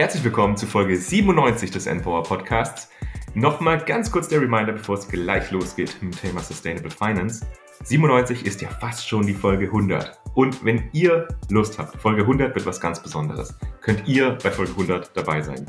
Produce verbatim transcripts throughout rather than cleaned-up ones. Herzlich willkommen zu Folge siebenundneunzig des Enpower-Podcasts. Nochmal ganz kurz der Reminder, bevor es gleich losgeht mit dem Thema Sustainable Finance. siebenundneunzig ist ja fast schon die Folge hundert. Und wenn ihr Lust habt, Folge hundert wird was ganz Besonderes. Könnt ihr bei Folge hundert dabei sein.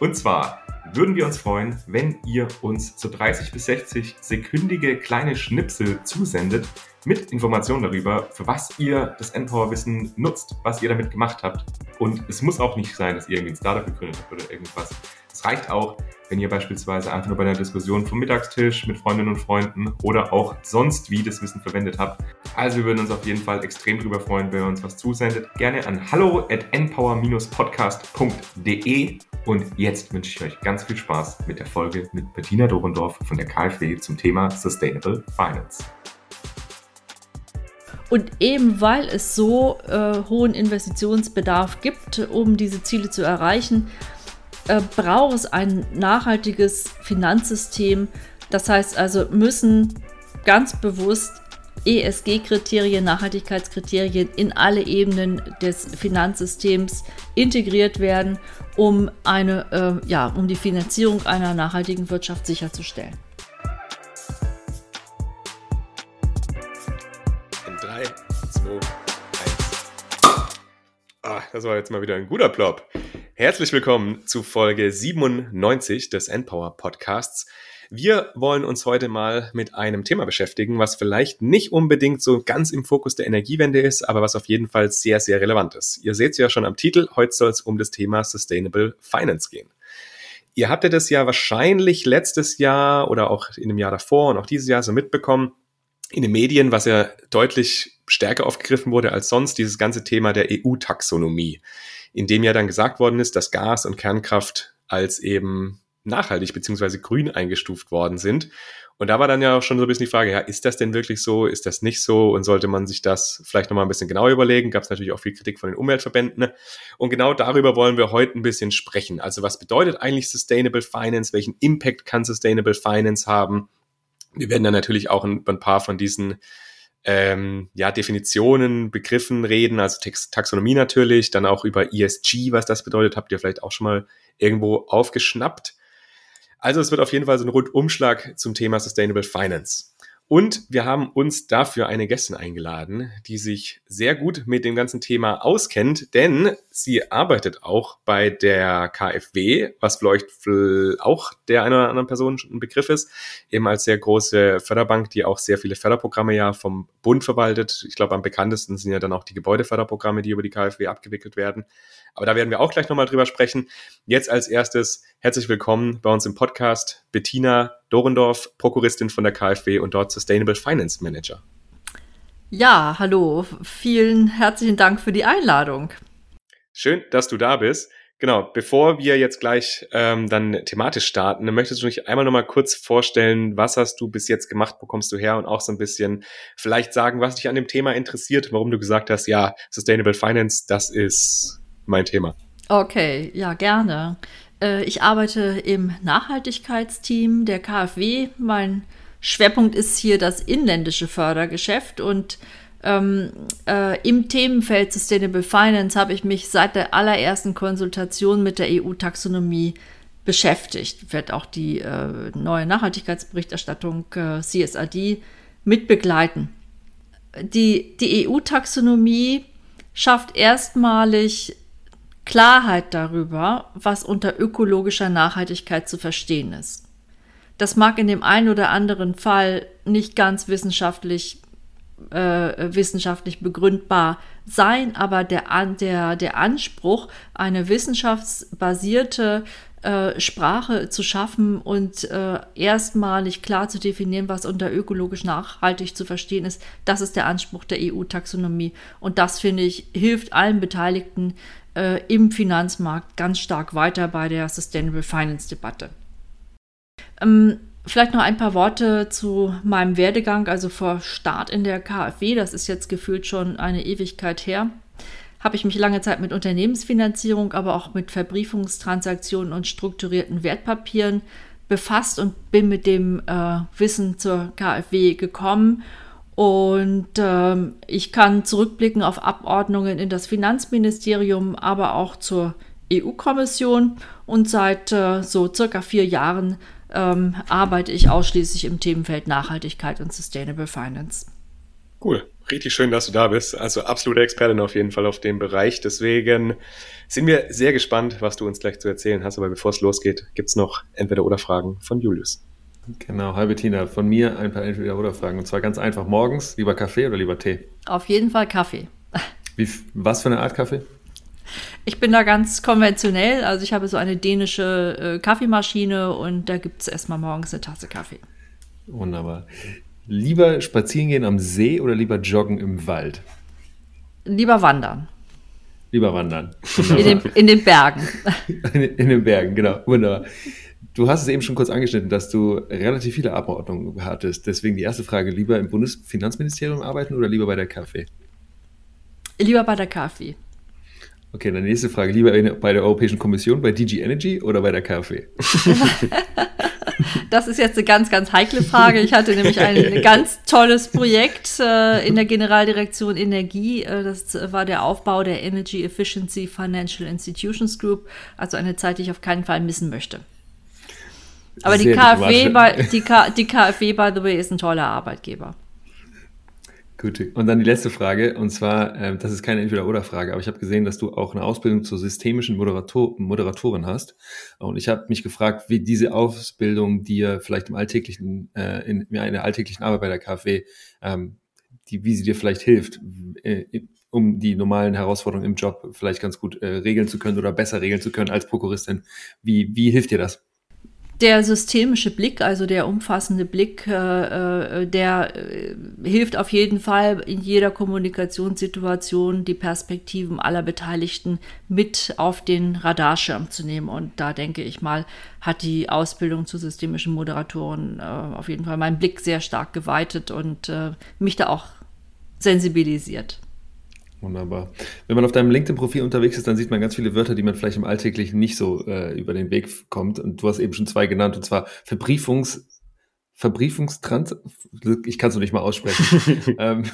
Und zwar würden wir uns freuen, wenn ihr uns so dreißig bis sechzig sekündige kleine Schnipsel zusendet mit Informationen darüber, für was ihr das Enpower-Wissen nutzt, was ihr damit gemacht habt. Und es muss auch nicht sein, dass ihr irgendwie ein Startup gegründet habt oder irgendwas. Es reicht auch, wenn ihr beispielsweise einfach nur bei einer Diskussion vom Mittagstisch mit Freundinnen und Freunden oder auch sonst wie das Wissen verwendet habt. Also wir würden uns auf jeden Fall extrem drüber freuen, wenn ihr uns was zusendet. Gerne an hallo at enpower dash podcast punkt de. Und jetzt wünsche ich euch ganz viel Spaß mit der Folge mit Bettina Dorendorf von der KfW zum Thema Sustainable Finance. Und eben weil es so äh, hohen Investitionsbedarf gibt, um diese Ziele zu erreichen, äh, braucht es ein nachhaltiges Finanzsystem. Das heißt also, müssen ganz bewusst E S G-Kriterien, Nachhaltigkeitskriterien in alle Ebenen des Finanzsystems integriert werden, um, eine, äh, ja, um die Finanzierung einer nachhaltigen Wirtschaft sicherzustellen. Ah, das war jetzt mal wieder ein guter Plop. Herzlich willkommen zu Folge siebenundneunzig des Enpower-Podcasts. Wir wollen uns heute mal mit einem Thema beschäftigen, was vielleicht nicht unbedingt so ganz im Fokus der Energiewende ist, aber was auf jeden Fall sehr, sehr relevant ist. Ihr seht es ja schon am Titel, heute soll es um das Thema Sustainable Finance gehen. Ihr habt ja das ja wahrscheinlich letztes Jahr oder auch in dem Jahr davor und auch dieses Jahr so mitbekommen, in den Medien, was ja deutlich stärker aufgegriffen wurde als sonst, dieses ganze Thema der E U-Taxonomie, in dem ja dann gesagt worden ist, dass Gas und Kernkraft als eben nachhaltig bzw. grün eingestuft worden sind. Und da war dann ja auch schon so ein bisschen die Frage, ja, ist das denn wirklich so, ist das nicht so und sollte man sich das vielleicht nochmal ein bisschen genauer überlegen? Gab es natürlich auch viel Kritik von den Umweltverbänden. Und genau darüber wollen wir heute ein bisschen sprechen. Also was bedeutet eigentlich Sustainable Finance? Welchen Impact kann Sustainable Finance haben? Wir werden dann natürlich auch ein, ein paar von diesen ähm, ja, Definitionen, Begriffen reden, also Tex- Taxonomie natürlich, dann auch über E S G, was das bedeutet, habt ihr vielleicht auch schon mal irgendwo aufgeschnappt. Also es wird auf jeden Fall so ein Rundumschlag zum Thema Sustainable Finance. Und wir haben uns dafür eine Gästin eingeladen, die sich sehr gut mit dem ganzen Thema auskennt, denn sie arbeitet auch bei der KfW, was vielleicht auch der einen oder anderen Person ein Begriff ist, eben als sehr große Förderbank, die auch sehr viele Förderprogramme ja vom Bund verwaltet. Ich glaube, am bekanntesten sind ja dann auch die Gebäudeförderprogramme, die über die KfW abgewickelt werden. Aber da werden wir auch gleich nochmal drüber sprechen. Jetzt als erstes herzlich willkommen bei uns im Podcast, Bettina Dorendorf, Prokuristin von der KfW und dort Sustainable Finance Manager. Ja, hallo. Vielen herzlichen Dank für die Einladung. Schön, dass du da bist. Genau, bevor wir jetzt gleich ähm, dann thematisch starten, möchtest du mich einmal nochmal kurz vorstellen, was hast du bis jetzt gemacht, wo kommst du her und auch so ein bisschen vielleicht sagen, was dich an dem Thema interessiert, warum du gesagt hast, ja, Sustainable Finance, das ist mein Thema. Okay, ja, gerne. Ich arbeite im Nachhaltigkeitsteam der KfW. Mein Schwerpunkt ist hier das inländische Fördergeschäft und ähm, äh, im Themenfeld Sustainable Finance habe ich mich seit der allerersten Konsultation mit der E U-Taxonomie beschäftigt. Wird auch die äh, neue Nachhaltigkeitsberichterstattung äh, C S R D mit begleiten. Die, die E U-Taxonomie schafft erstmalig Klarheit darüber, was unter ökologischer Nachhaltigkeit zu verstehen ist. Das mag in dem einen oder anderen Fall nicht ganz wissenschaftlich, äh, wissenschaftlich begründbar sein, aber der, der, der Anspruch, eine wissenschaftsbasierte äh, Sprache zu schaffen und äh, erstmalig klar zu definieren, was unter ökologisch nachhaltig zu verstehen ist, das ist der Anspruch der E U-Taxonomie. Und das, finde ich, hilft allen Beteiligten äh, im Finanzmarkt ganz stark weiter bei der Sustainable Finance-Debatte. Vielleicht noch ein paar Worte zu meinem Werdegang, also vor Start in der KfW, das ist jetzt gefühlt schon eine Ewigkeit her, habe ich mich lange Zeit mit Unternehmensfinanzierung, aber auch mit Verbriefungstransaktionen und strukturierten Wertpapieren befasst und bin mit dem äh, Wissen zur KfW gekommen. Und ähm, ich kann zurückblicken auf Abordnungen in das Finanzministerium, aber auch zur E U-Kommission und seit äh, so circa vier Jahren ähm, arbeite ich ausschließlich im Themenfeld Nachhaltigkeit und Sustainable Finance. Cool, richtig schön, dass du da bist. Also absolute Expertin auf jeden Fall auf dem Bereich. Deswegen sind wir sehr gespannt, was du uns gleich zu erzählen hast. Aber bevor es losgeht, gibt es noch Entweder-Oder-Fragen von Julius. Genau, hi Bettina, von mir ein paar Entweder-Oder-Fragen. Und zwar ganz einfach morgens, lieber Kaffee oder lieber Tee? Auf jeden Fall Kaffee. Wie, was für eine Art Kaffee? Ich bin da ganz konventionell, also ich habe so eine dänische äh, Kaffeemaschine und da gibt es erstmal morgens eine Tasse Kaffee. Wunderbar. Lieber spazieren gehen am See oder lieber joggen im Wald? Lieber wandern. Lieber wandern. In den, in den Bergen. In, in den Bergen, genau, wunderbar. Du hast es eben schon kurz angeschnitten, dass du relativ viele Abordnungen hattest. Deswegen die erste Frage, lieber im Bundesfinanzministerium arbeiten oder lieber bei der K f W? Lieber bei der K f W. Okay, dann nächste Frage, lieber bei der Europäischen Kommission, bei D G Energy oder bei der K f W? Das ist jetzt eine ganz, ganz heikle Frage. Ich hatte nämlich ein ganz tolles Projekt äh, in der Generaldirektion Energie. Das war der Aufbau der Energy Efficiency Financial Institutions Group, also eine Zeit, die ich auf keinen Fall missen möchte. Aber die K f W, by, die, K, die K f W, by the way, ist ein toller Arbeitgeber. Gut. Und dann die letzte Frage, und zwar, äh, das ist keine Entweder-Oder-Frage, aber ich habe gesehen, dass du auch eine Ausbildung zur systemischen Moderator- Moderatorin hast. Und ich habe mich gefragt, wie diese Ausbildung dir vielleicht im alltäglichen, äh, in, ja, in der alltäglichen Arbeit bei der K f W, ähm, die, wie sie dir vielleicht hilft, äh, um die normalen Herausforderungen im Job vielleicht ganz gut äh, regeln zu können oder besser regeln zu können als Prokuristin. Wie, wie hilft dir das? Der systemische Blick, also der umfassende Blick, äh, der äh, hilft auf jeden Fall in jeder Kommunikationssituation, die Perspektiven aller Beteiligten mit auf den Radarschirm zu nehmen. Und da denke ich mal, hat die Ausbildung zu systemischen Moderatoren äh, auf jeden Fall meinen Blick sehr stark geweitet und äh, mich da auch sensibilisiert. Wunderbar. Wenn man auf deinem LinkedIn-Profil unterwegs ist, dann sieht man ganz viele Wörter, die man vielleicht im Alltäglichen nicht so äh, über den Weg kommt. Und du hast eben schon zwei genannt, und zwar Verbriefungs... Verbriefungstrans... Ich kann es noch nicht mal aussprechen. ähm,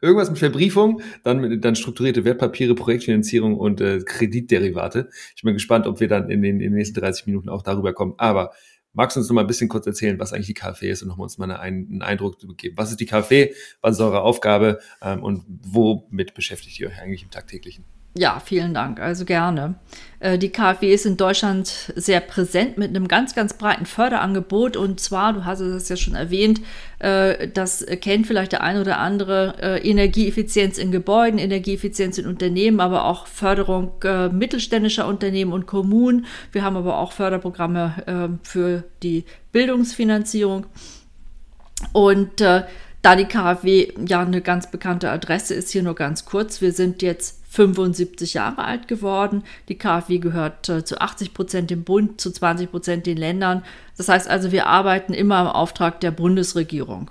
irgendwas mit Verbriefung, dann, dann strukturierte Wertpapiere, Projektfinanzierung und äh, Kreditderivate. Ich bin gespannt, ob wir dann in den, in den nächsten dreißig Minuten auch darüber kommen. Aber magst du uns noch mal ein bisschen kurz erzählen, was eigentlich die K f W ist und nochmal uns mal eine, einen Eindruck zu geben? Was ist die K f W? Was ist eure Aufgabe? Ähm, und womit beschäftigt ihr euch eigentlich im Tagtäglichen? Ja, vielen Dank. Also gerne. Äh, die K f W ist in Deutschland sehr präsent mit einem ganz, ganz breiten Förderangebot. Und zwar, du hast es ja schon erwähnt, äh, das kennt vielleicht der ein oder andere, äh, Energieeffizienz in Gebäuden, Energieeffizienz in Unternehmen, aber auch Förderung äh, mittelständischer Unternehmen und Kommunen. Wir haben aber auch Förderprogramme äh, für die Bildungsfinanzierung. Und äh, da die K f W ja eine ganz bekannte Adresse ist, hier nur ganz kurz, wir sind jetzt fünfundsiebzig Jahre alt geworden. Die K f W gehört äh, zu achtzig Prozent dem Bund, zu zwanzig Prozent den Ländern. Das heißt also, wir arbeiten immer im Auftrag der Bundesregierung.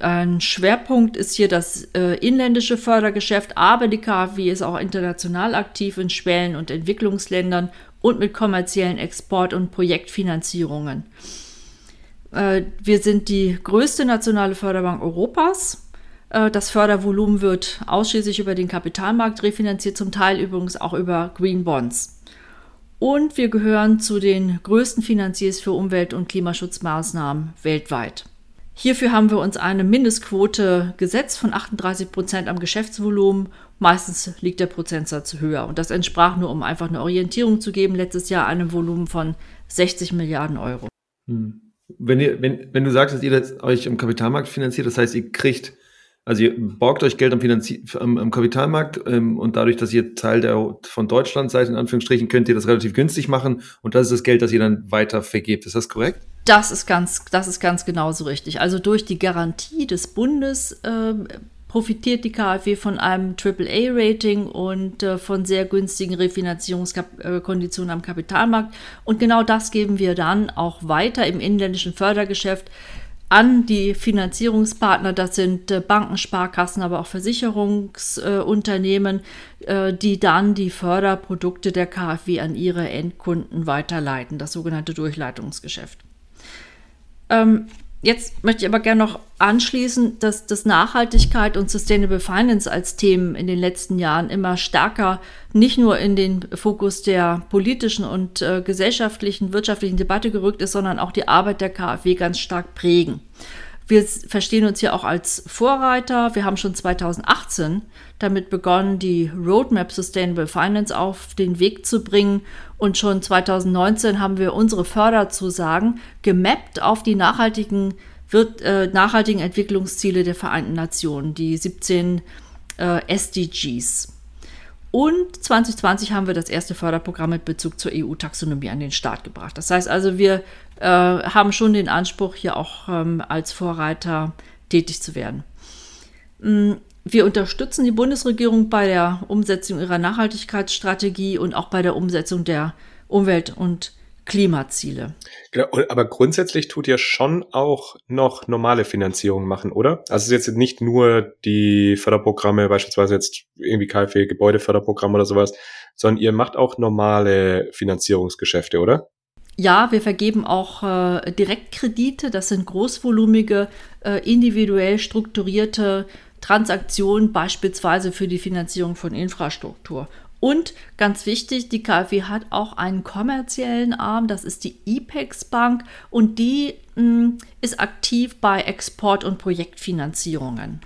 Ein Schwerpunkt ist hier das äh, inländische Fördergeschäft, aber die K f W ist auch international aktiv in Schwellen- und Entwicklungsländern und mit kommerziellen Export- und Projektfinanzierungen. Äh, wir sind die größte nationale Förderbank Europas. Das Fördervolumen wird ausschließlich über den Kapitalmarkt refinanziert, zum Teil übrigens auch über Green Bonds. Und wir gehören zu den größten Finanziers für Umwelt- und Klimaschutzmaßnahmen weltweit. Hierfür haben wir uns eine Mindestquote gesetzt von achtunddreißig Prozent am Geschäftsvolumen. Meistens liegt der Prozentsatz höher. Und das entsprach, nur um einfach eine Orientierung zu geben, letztes Jahr einem Volumen von sechzig Milliarden Euro. Wenn, ihr, wenn, wenn du sagst, dass ihr das euch am Kapitalmarkt finanziert, das heißt, ihr kriegt... Also ihr borgt euch Geld am, Finanzie- am, am Kapitalmarkt ähm, und dadurch, dass ihr Teil der, von Deutschland seid, in Anführungsstrichen, könnt ihr das relativ günstig machen und das ist das Geld, das ihr dann weiter vergebt. Ist das korrekt? Das ist ganz, das ist ganz genauso richtig. Also durch die Garantie des Bundes äh, profitiert die K f W von einem Triple A Rating und äh, von sehr günstigen Refinanzierungskonditionen am Kapitalmarkt. Und genau das geben wir dann auch weiter im inländischen Fördergeschäft an die Finanzierungspartner, das sind Banken, Sparkassen, aber auch Versicherungsunternehmen, äh, äh, die dann die Förderprodukte der K f W an ihre Endkunden weiterleiten, das sogenannte Durchleitungsgeschäft. Ähm, Jetzt möchte ich aber gerne noch anschließen, dass, dass Nachhaltigkeit und Sustainable Finance als Themen in den letzten Jahren immer stärker nicht nur in den Fokus der politischen und äh, gesellschaftlichen, wirtschaftlichen Debatte gerückt ist, sondern auch die Arbeit der KfW ganz stark prägen. Wir verstehen uns hier auch als Vorreiter. Wir haben schon zweitausendachtzehn damit begonnen, die Roadmap Sustainable Finance auf den Weg zu bringen. Und schon zweitausendneunzehn haben wir unsere Förderzusagen gemappt auf die nachhaltigen, wird, äh, nachhaltigen Entwicklungsziele der Vereinten Nationen, die siebzehn äh, S D Gs. Und zwanzig zwanzig haben wir das erste Förderprogramm mit Bezug zur E U-Taxonomie an den Start gebracht. Das heißt also, wir äh, haben schon den Anspruch, hier auch ähm, als Vorreiter tätig zu werden. Wir unterstützen die Bundesregierung bei der Umsetzung ihrer Nachhaltigkeitsstrategie und auch bei der Umsetzung der Umwelt- und Klimaziele. Genau, aber grundsätzlich tut ja schon auch noch normale Finanzierung machen, oder? Also es ist jetzt nicht nur die Förderprogramme, beispielsweise jetzt irgendwie KfW, Gebäudeförderprogramm oder sowas, sondern ihr macht auch normale Finanzierungsgeschäfte, oder? Ja, wir vergeben auch äh, Direktkredite. Das sind großvolumige, äh, individuell strukturierte Transaktionen, beispielsweise für die Finanzierung von Infrastruktur. Und ganz wichtig, die KfW hat auch einen kommerziellen Arm, das ist die I P E X-Bank und die mh, ist aktiv bei Export- und Projektfinanzierungen.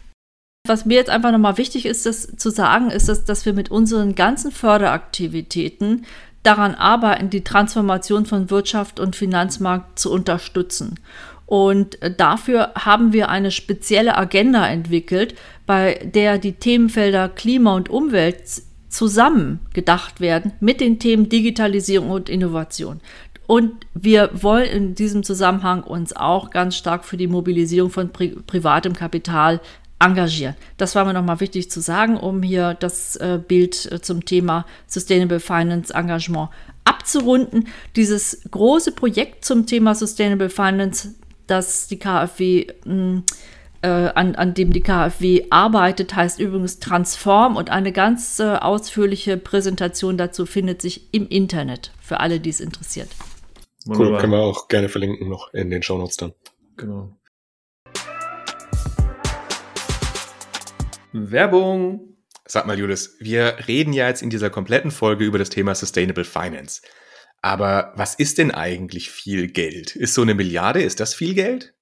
Was mir jetzt einfach nochmal wichtig ist, das zu sagen, ist, dass, dass wir mit unseren ganzen Förderaktivitäten daran arbeiten, die Transformation von Wirtschaft und Finanzmarkt zu unterstützen. Und dafür haben wir eine spezielle Agenda entwickelt, bei der die Themenfelder Klima und Umwelt zusammen gedacht werden mit den Themen Digitalisierung und Innovation. Und wir wollen in diesem Zusammenhang uns auch ganz stark für die Mobilisierung von pri- privatem Kapital engagieren. Das war mir nochmal wichtig zu sagen, um hier das äh, Bild äh, zum Thema Sustainable Finance Engagement abzurunden. Dieses große Projekt zum Thema Sustainable Finance, das die KfW mh, An, an dem die KfW arbeitet, heißt übrigens Transform und eine ganz äh, ausführliche Präsentation dazu findet sich im Internet, für alle, die es interessiert. Wunderbar. Cool, können wir auch gerne verlinken noch in den Shownotes dann. Genau. Werbung! Sag mal, Julius, wir reden ja jetzt in dieser kompletten Folge über das Thema Sustainable Finance. Aber was ist denn eigentlich viel Geld? Ist so eine Milliarde, ist das viel Geld?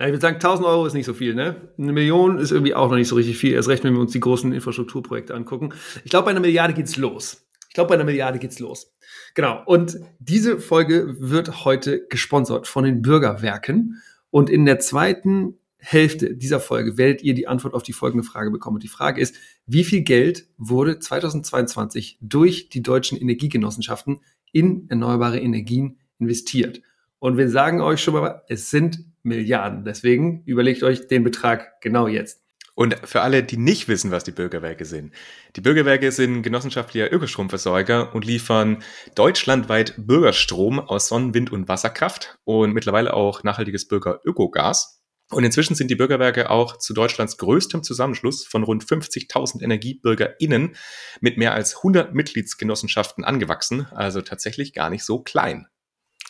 Ich würde sagen, tausend Euro ist nicht so viel, ne? Eine Million ist irgendwie auch noch nicht so richtig viel, erst recht, wenn wir uns die großen Infrastrukturprojekte angucken. Ich glaube, bei einer Milliarde geht's los. Ich glaube, bei einer Milliarde geht's los. Genau. Und diese Folge wird heute gesponsert von den Bürgerwerken. Und in der zweiten Hälfte dieser Folge werdet ihr die Antwort auf die folgende Frage bekommen. Und die Frage ist, wie viel Geld wurde zweitausendzweiundzwanzig durch die deutschen Energiegenossenschaften in erneuerbare Energien investiert? Und wir sagen euch schon mal, es sind Milliarden. Deswegen überlegt euch den Betrag genau jetzt. Und für alle, die nicht wissen, was die Bürgerwerke sind. Die Bürgerwerke sind genossenschaftlicher Ökostromversorger und liefern deutschlandweit Bürgerstrom aus Sonnen-, Wind- und Wasserkraft und mittlerweile auch nachhaltiges BürgerÖkogas. Und inzwischen sind die Bürgerwerke auch zu Deutschlands größtem Zusammenschluss von rund fünfzigtausend EnergiebürgerInnen mit mehr als hundert Mitgliedsgenossenschaften angewachsen. Also tatsächlich gar nicht so klein.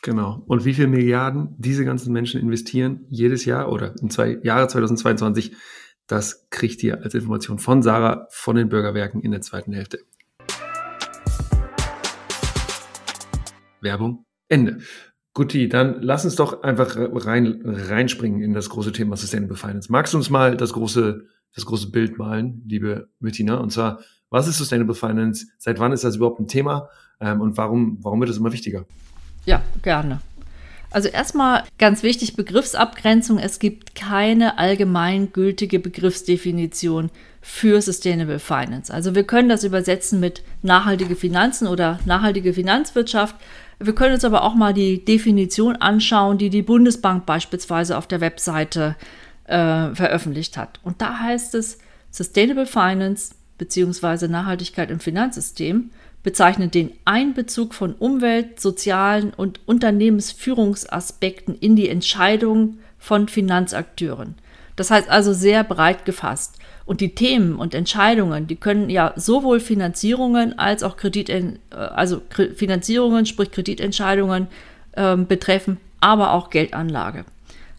Genau. Und wie viele Milliarden diese ganzen Menschen investieren jedes Jahr oder im Jahre zweitausendzweiundzwanzig, das kriegt ihr als Information von Sarah von den Bürgerwerken in der zweiten Hälfte. Werbung Ende. Guti, dann lass uns doch einfach rein, reinspringen in das große Thema Sustainable Finance. Magst du uns mal das große, das große Bild malen, liebe Bettina? Und zwar, was ist Sustainable Finance? Seit wann ist das überhaupt ein Thema? Und warum, warum wird es immer wichtiger? Ja, gerne. Also erstmal ganz wichtig, Begriffsabgrenzung. Es gibt keine allgemeingültige Begriffsdefinition für Sustainable Finance. Also wir können das übersetzen mit nachhaltige Finanzen oder nachhaltige Finanzwirtschaft. Wir können uns aber auch mal die Definition anschauen, die die Bundesbank beispielsweise auf der Webseite äh, veröffentlicht hat. Und da heißt es, Sustainable Finance bzw. Nachhaltigkeit im Finanzsystem bezeichnet den Einbezug von Umwelt-, sozialen und Unternehmensführungsaspekten in die Entscheidung von Finanzakteuren. Das heißt also sehr breit gefasst. Und die Themen und Entscheidungen, die können ja sowohl Finanzierungen als auch Kredit, also Finanzierungen, sprich Kreditentscheidungen äh, betreffen, aber auch Geldanlage.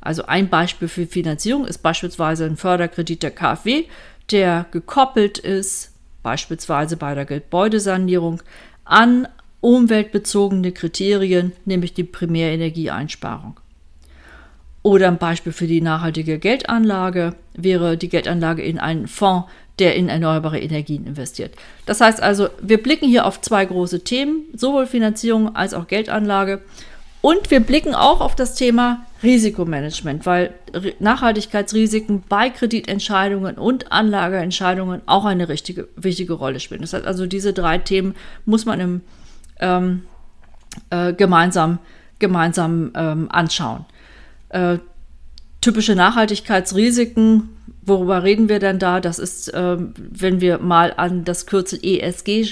Also ein Beispiel für Finanzierung ist beispielsweise ein Förderkredit der K f W, der gekoppelt ist, beispielsweise bei der Gebäudesanierung, an umweltbezogene Kriterien, nämlich die Primärenergieeinsparung. Oder ein Beispiel für die nachhaltige Geldanlage wäre die Geldanlage in einen Fonds, der in erneuerbare Energien investiert. Das heißt also, wir blicken hier auf zwei große Themen, sowohl Finanzierung als auch Geldanlage. Und wir blicken auch auf das Thema Risikomanagement, weil Nachhaltigkeitsrisiken bei Kreditentscheidungen und Anlageentscheidungen auch eine richtige, wichtige Rolle spielen. Das heißt also, diese drei Themen muss man im, ähm, äh, gemeinsam, gemeinsam ähm, anschauen. Äh, typische Nachhaltigkeitsrisiken, worüber reden wir denn da? Das ist, äh, wenn wir mal an das Kürzel E S G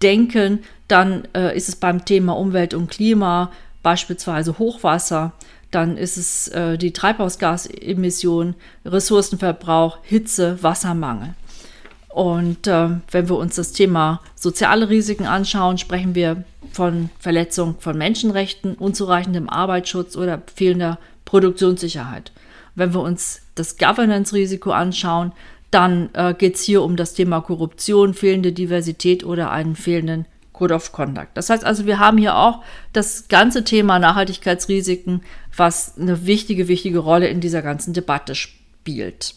denken, dann äh, ist es beim Thema Umwelt und Klima, beispielsweise Hochwasser, dann ist es äh, die Treibhausgasemission, Ressourcenverbrauch, Hitze, Wassermangel. Und äh, wenn wir uns das Thema soziale Risiken anschauen, sprechen wir von Verletzung von Menschenrechten, unzureichendem Arbeitsschutz oder fehlender Produktionssicherheit. Wenn wir uns das Governance-Risiko anschauen, dann äh, geht es hier um das Thema Korruption, fehlende Diversität oder einen fehlenden Code of Conduct. Das heißt also, wir haben hier auch das ganze Thema Nachhaltigkeitsrisiken, was eine wichtige, wichtige Rolle in dieser ganzen Debatte spielt.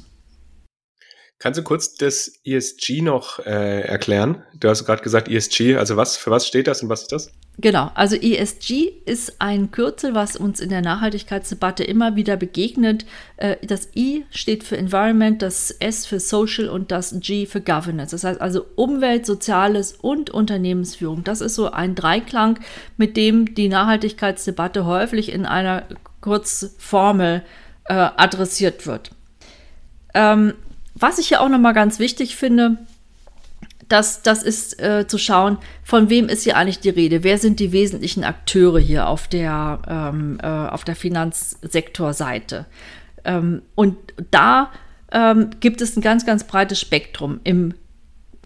Kannst du kurz das E S G noch äh, erklären? Du hast gerade gesagt E S G, also was, für was steht das und was ist das? Genau, also E S G ist ein Kürzel, was uns in der Nachhaltigkeitsdebatte immer wieder begegnet. Das I steht für Environment, das S für Social und das G für Governance. Das heißt also Umwelt, Soziales und Unternehmensführung. Das ist so ein Dreiklang, mit dem die Nachhaltigkeitsdebatte häufig in einer Kurzformel äh, adressiert wird. Ähm, was ich hier auch nochmal ganz wichtig finde, Das, das ist äh, zu schauen, von wem ist hier eigentlich die Rede? Wer sind die wesentlichen Akteure hier auf der, ähm, äh, auf der Finanzsektorseite? Ähm, und da ähm, gibt es ein ganz, ganz breites Spektrum. Im,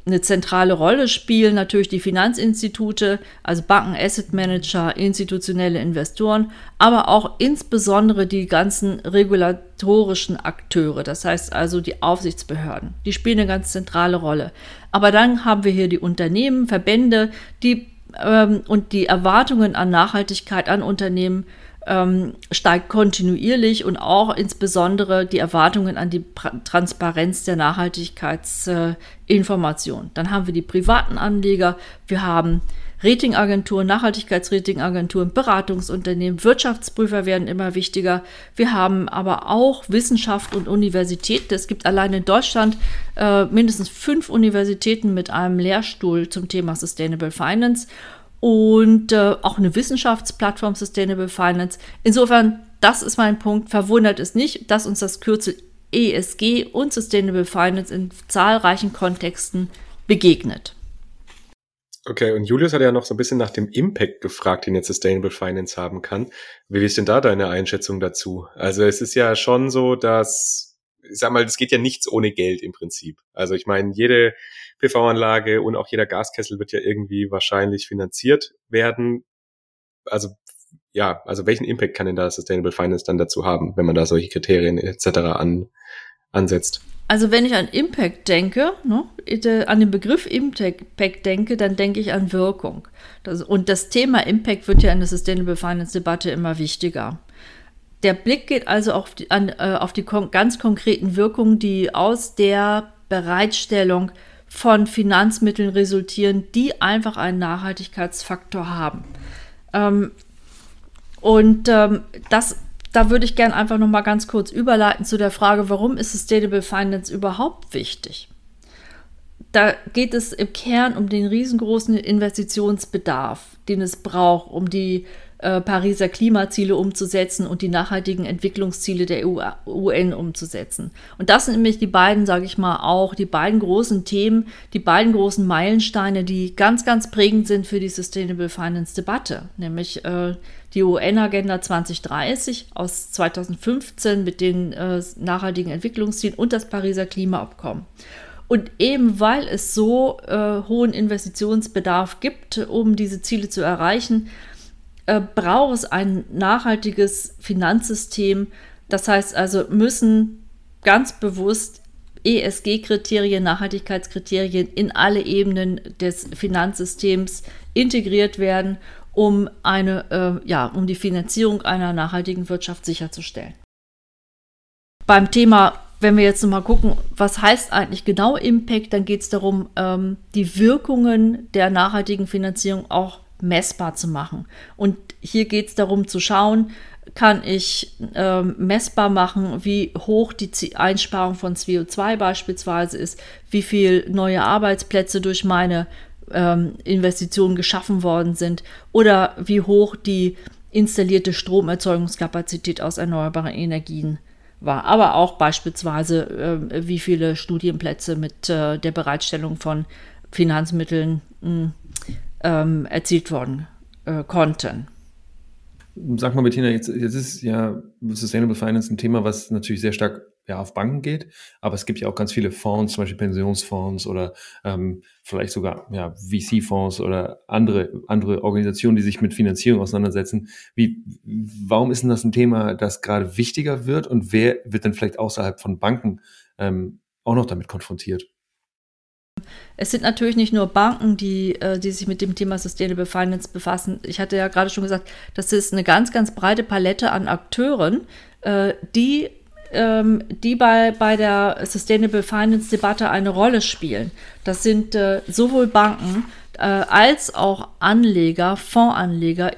eine zentrale Rolle spielen natürlich die Finanzinstitute, also Banken, Asset Manager, institutionelle Investoren, aber auch insbesondere die ganzen regulatorischen Akteure, das heißt also die Aufsichtsbehörden. Die spielen eine ganz zentrale Rolle. Aber dann haben wir hier die Unternehmen, Verbände, die ähm, und die Erwartungen an Nachhaltigkeit an Unternehmen ähm, steigt kontinuierlich und auch insbesondere die Erwartungen an die pra- Transparenz der Nachhaltigkeitsinformation. Äh, dann haben wir die privaten Anleger, wir haben Ratingagenturen, Nachhaltigkeitsratingagenturen, Beratungsunternehmen, Wirtschaftsprüfer werden immer wichtiger. Wir haben aber auch Wissenschaft und Universitäten. Es gibt allein in Deutschland äh, mindestens fünf Universitäten mit einem Lehrstuhl zum Thema Sustainable Finance und äh, auch eine Wissenschaftsplattform Sustainable Finance. Insofern, das ist mein Punkt, verwundert es nicht, dass uns das Kürzel E S G und Sustainable Finance in zahlreichen Kontexten begegnet. Okay, und Julius hat ja noch so ein bisschen nach dem Impact gefragt, den jetzt Sustainable Finance haben kann. Wie ist denn da deine Einschätzung dazu? Also es ist ja schon so, dass, ich sag mal, es geht ja nichts ohne Geld im Prinzip. Also ich meine, jede P V-Anlage und auch jeder Gaskessel wird ja irgendwie wahrscheinlich finanziert werden. Also ja, also welchen Impact kann denn da Sustainable Finance dann dazu haben, wenn man da solche Kriterien et cetera an, ansetzt? Also wenn ich an Impact denke, ne, an den Begriff Impact denke, dann denke ich an Wirkung. Das, und das Thema Impact wird ja in der Sustainable Finance Debatte immer wichtiger. Der Blick geht also auf die, an, äh, auf die kon- ganz konkreten Wirkungen, die aus der Bereitstellung von Finanzmitteln resultieren, die einfach einen Nachhaltigkeitsfaktor haben. Ähm, und ähm, das Da würde ich gerne einfach noch mal ganz kurz überleiten zu der Frage, warum ist Sustainable Finance überhaupt wichtig? Da geht es im Kern um den riesengroßen Investitionsbedarf, den es braucht, um die äh, Pariser Klimaziele umzusetzen und die nachhaltigen Entwicklungsziele der U N umzusetzen. Und das sind nämlich die beiden, sage ich mal, auch die beiden großen Themen, die beiden großen Meilensteine, die ganz, ganz prägend sind für die Sustainable Finance Debatte, nämlich äh, die U N-Agenda zwanzig dreißig aus zweitausendfünfzehn mit den äh, nachhaltigen Entwicklungszielen und das Pariser Klimaabkommen. Und eben weil es so äh, hohen Investitionsbedarf gibt, um diese Ziele zu erreichen, äh, braucht es ein nachhaltiges Finanzsystem, Das heißt also, müssen ganz bewusst E S G-Kriterien, Nachhaltigkeitskriterien in alle Ebenen des Finanzsystems integriert werden, um eine, äh, ja, um die Finanzierung einer nachhaltigen Wirtschaft sicherzustellen. Beim Thema, wenn wir jetzt nochmal gucken, was heißt eigentlich genau Impact, dann geht es darum, ähm, die Wirkungen der nachhaltigen Finanzierung auch messbar zu machen. Und hier geht es darum zu schauen, kann ich äh, messbar machen, wie hoch die Z- Einsparung von C O zwei beispielsweise ist, wie viel neue Arbeitsplätze durch meine ähm, Investitionen geschaffen worden sind oder wie hoch die installierte Stromerzeugungskapazität aus erneuerbaren Energien war. Aber auch beispielsweise, äh, wie viele Studienplätze mit äh, der Bereitstellung von Finanzmitteln mh, ähm, erzielt worden äh, konnten. Sag mal, Bettina, jetzt, jetzt ist ja Sustainable Finance ein Thema, was natürlich sehr stark ja, auf Banken geht, aber es gibt ja auch ganz viele Fonds, zum Beispiel Pensionsfonds oder ähm, vielleicht sogar ja, V C-Fonds oder andere, andere Organisationen, die sich mit Finanzierung auseinandersetzen. Wie, warum ist denn das ein Thema, das gerade wichtiger wird und wer wird denn vielleicht außerhalb von Banken ähm, auch noch damit konfrontiert? Es sind natürlich nicht nur Banken, die, die sich mit dem Thema Sustainable Finance befassen. Ich hatte ja gerade schon gesagt, das ist eine ganz, ganz breite Palette an Akteuren, die, die bei, bei der Sustainable Finance Debatte eine Rolle spielen. Das sind sowohl Banken als auch Anleger, Fondsanleger,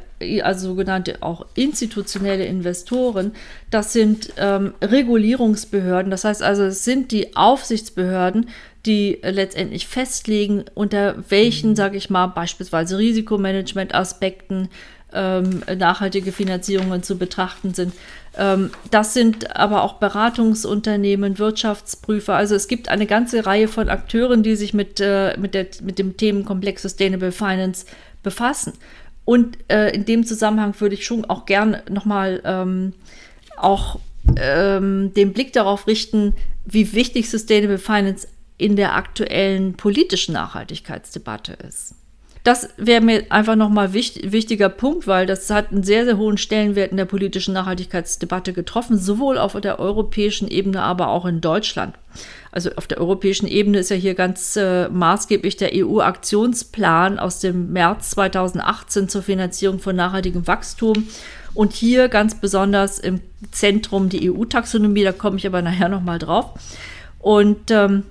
also sogenannte auch institutionelle Investoren. Das sind Regulierungsbehörden, das heißt also, es sind die Aufsichtsbehörden, die letztendlich festlegen, unter welchen, sage ich mal, beispielsweise Risikomanagement-Aspekten ähm, nachhaltige Finanzierungen zu betrachten sind. Ähm, das sind aber auch Beratungsunternehmen, Wirtschaftsprüfer. Also es gibt eine ganze Reihe von Akteuren, die sich mit, äh, mit, der, mit dem Themenkomplex Sustainable Finance befassen. Und äh, in dem Zusammenhang würde ich schon auch gern nochmal ähm, auch ähm, den Blick darauf richten, wie wichtig Sustainable Finance in der aktuellen politischen Nachhaltigkeitsdebatte ist. Das wäre mir einfach nochmal ein wichtig, wichtiger Punkt, weil das hat einen sehr, sehr hohen Stellenwert in der politischen Nachhaltigkeitsdebatte getroffen, sowohl auf der europäischen Ebene, aber auch in Deutschland. Also auf der europäischen Ebene ist ja hier ganz äh, maßgeblich der E U-Aktionsplan aus dem März zweitausendachtzehn zur Finanzierung von nachhaltigem Wachstum. Und hier ganz besonders im Zentrum die E U-Taxonomie, da komme ich aber nachher nochmal drauf. Und ähm,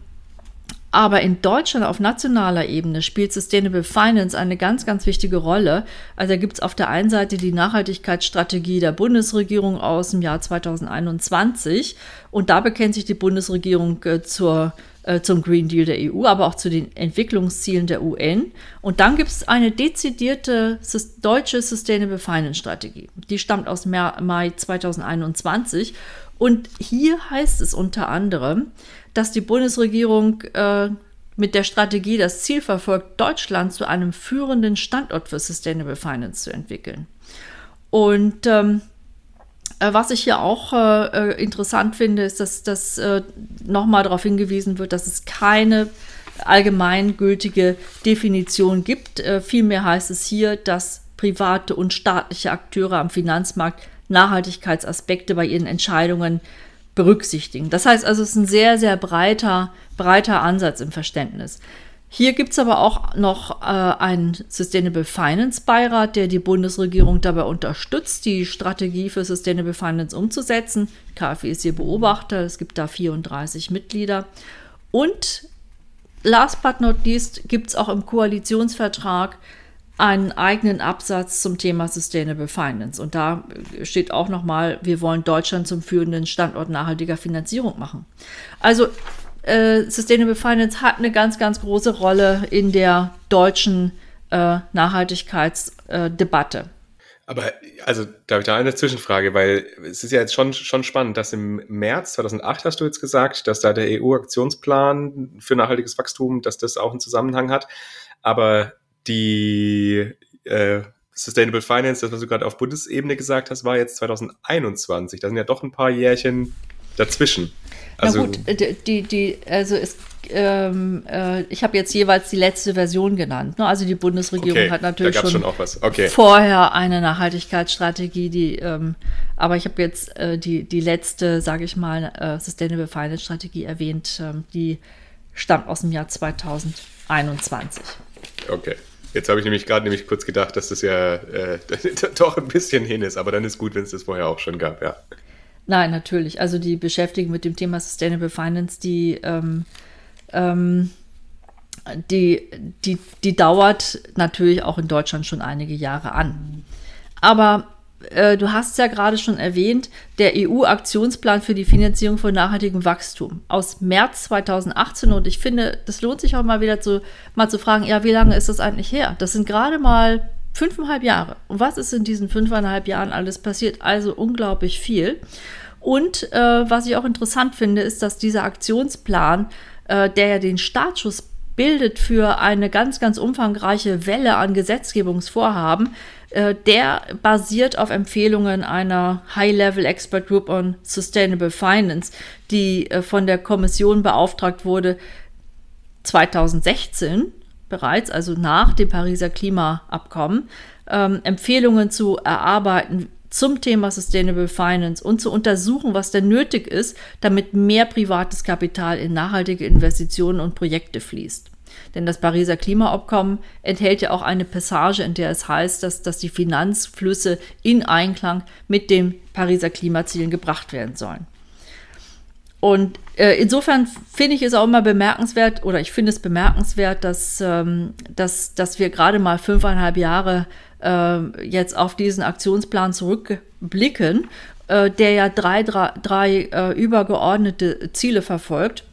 Aber in Deutschland auf nationaler Ebene spielt Sustainable Finance eine ganz, ganz wichtige Rolle. Also da gibt es auf der einen Seite die Nachhaltigkeitsstrategie der Bundesregierung aus dem Jahr zweitausendeinundzwanzig. Und da bekennt sich die Bundesregierung äh, zur, äh, zum Green Deal der E U, aber auch zu den Entwicklungszielen der U N. Und dann gibt es eine dezidierte sus- deutsche Sustainable Finance Strategie. Die stammt aus Mai zweitausendeinundzwanzig. Und hier heißt es unter anderem, dass die Bundesregierung äh, mit der Strategie das Ziel verfolgt, Deutschland zu einem führenden Standort für Sustainable Finance zu entwickeln. Und ähm, was ich hier auch äh, interessant finde, ist, dass, dass äh, nochmal darauf hingewiesen wird, dass es keine allgemeingültige Definition gibt. Äh, vielmehr heißt es hier, dass private und staatliche Akteure am Finanzmarkt Nachhaltigkeitsaspekte bei ihren Entscheidungen berücksichtigen. Das heißt also, es ist ein sehr, sehr breiter, breiter Ansatz im Verständnis. Hier gibt es aber auch noch äh, einen Sustainable Finance Beirat, der die Bundesregierung dabei unterstützt, die Strategie für Sustainable Finance umzusetzen. KfW ist hier Beobachter, es gibt da vierunddreißig Mitglieder. Und last but not least gibt es auch im Koalitionsvertrag einen eigenen Absatz zum Thema Sustainable Finance. Und da steht auch nochmal, wir wollen Deutschland zum führenden Standort nachhaltiger Finanzierung machen. Also äh, Sustainable Finance hat eine ganz, ganz große Rolle in der deutschen äh, Nachhaltigkeitsdebatte. Äh, Aber also darf ich da eine Zwischenfrage, weil es ist ja jetzt schon, schon spannend, dass im März zweitausendacht, hast du jetzt gesagt, dass da der E U-Aktionsplan für nachhaltiges Wachstum, dass das auch einen Zusammenhang hat. Aber die äh, Sustainable Finance, das, was du gerade auf Bundesebene gesagt hast, war jetzt zweitausendeinundzwanzig. Da sind ja doch ein paar Jährchen dazwischen. Also, na gut, die, die, also es, ähm, äh, ich habe jetzt jeweils die letzte Version genannt. Ne? Also die Bundesregierung okay, hat natürlich schon, schon auch was. Okay. vorher eine Nachhaltigkeitsstrategie, die, ähm, aber ich habe jetzt äh, die, die letzte, sage ich mal, äh, Sustainable Finance Strategie erwähnt, äh, die stammt aus dem Jahr zwanzig einundzwanzig. Okay. Jetzt habe ich nämlich gerade nämlich kurz gedacht, dass das ja äh, doch ein bisschen hin ist, aber dann ist gut, wenn es das vorher auch schon gab, ja. Nein, natürlich. Also die Beschäftigten mit dem Thema Sustainable Finance, die, ähm, ähm, die, die, die dauert natürlich auch in Deutschland schon einige Jahre an. Aber äh, du hast es ja gerade schon erwähnt, der E U-Aktionsplan für die Finanzierung von nachhaltigem Wachstum aus März zweitausendachtzehn. Und ich finde, das lohnt sich auch mal wieder zu, mal zu fragen, ja, wie lange ist das eigentlich her? Das sind gerade mal fünfeinhalb Jahre. Und was ist in diesen fünfeinhalb Jahren alles passiert? Also unglaublich viel. Und äh, was ich auch interessant finde, ist, dass dieser Aktionsplan, äh, der ja den Startschuss bildet für eine ganz, ganz umfangreiche Welle an Gesetzgebungsvorhaben, äh, der basiert auf Empfehlungen einer High-Level Expert Group on Sustainable Finance, die äh, von der Kommission beauftragt wurde zweitausendsechzehn. Bereits, also nach dem Pariser Klimaabkommen, ähm, Empfehlungen zu erarbeiten zum Thema Sustainable Finance und zu untersuchen, was denn nötig ist, damit mehr privates Kapital in nachhaltige Investitionen und Projekte fließt. Denn das Pariser Klimaabkommen enthält ja auch eine Passage, in der es heißt, dass, dass die Finanzflüsse in Einklang mit den Pariser Klimazielen gebracht werden sollen. Und äh, insofern finde ich es auch immer bemerkenswert, oder ich finde es bemerkenswert, dass, ähm, dass, dass wir gerade mal fünfeinhalb Jahre äh, jetzt auf diesen Aktionsplan zurückblicken, äh, der ja drei, drei, drei äh, übergeordnete Ziele verfolgt.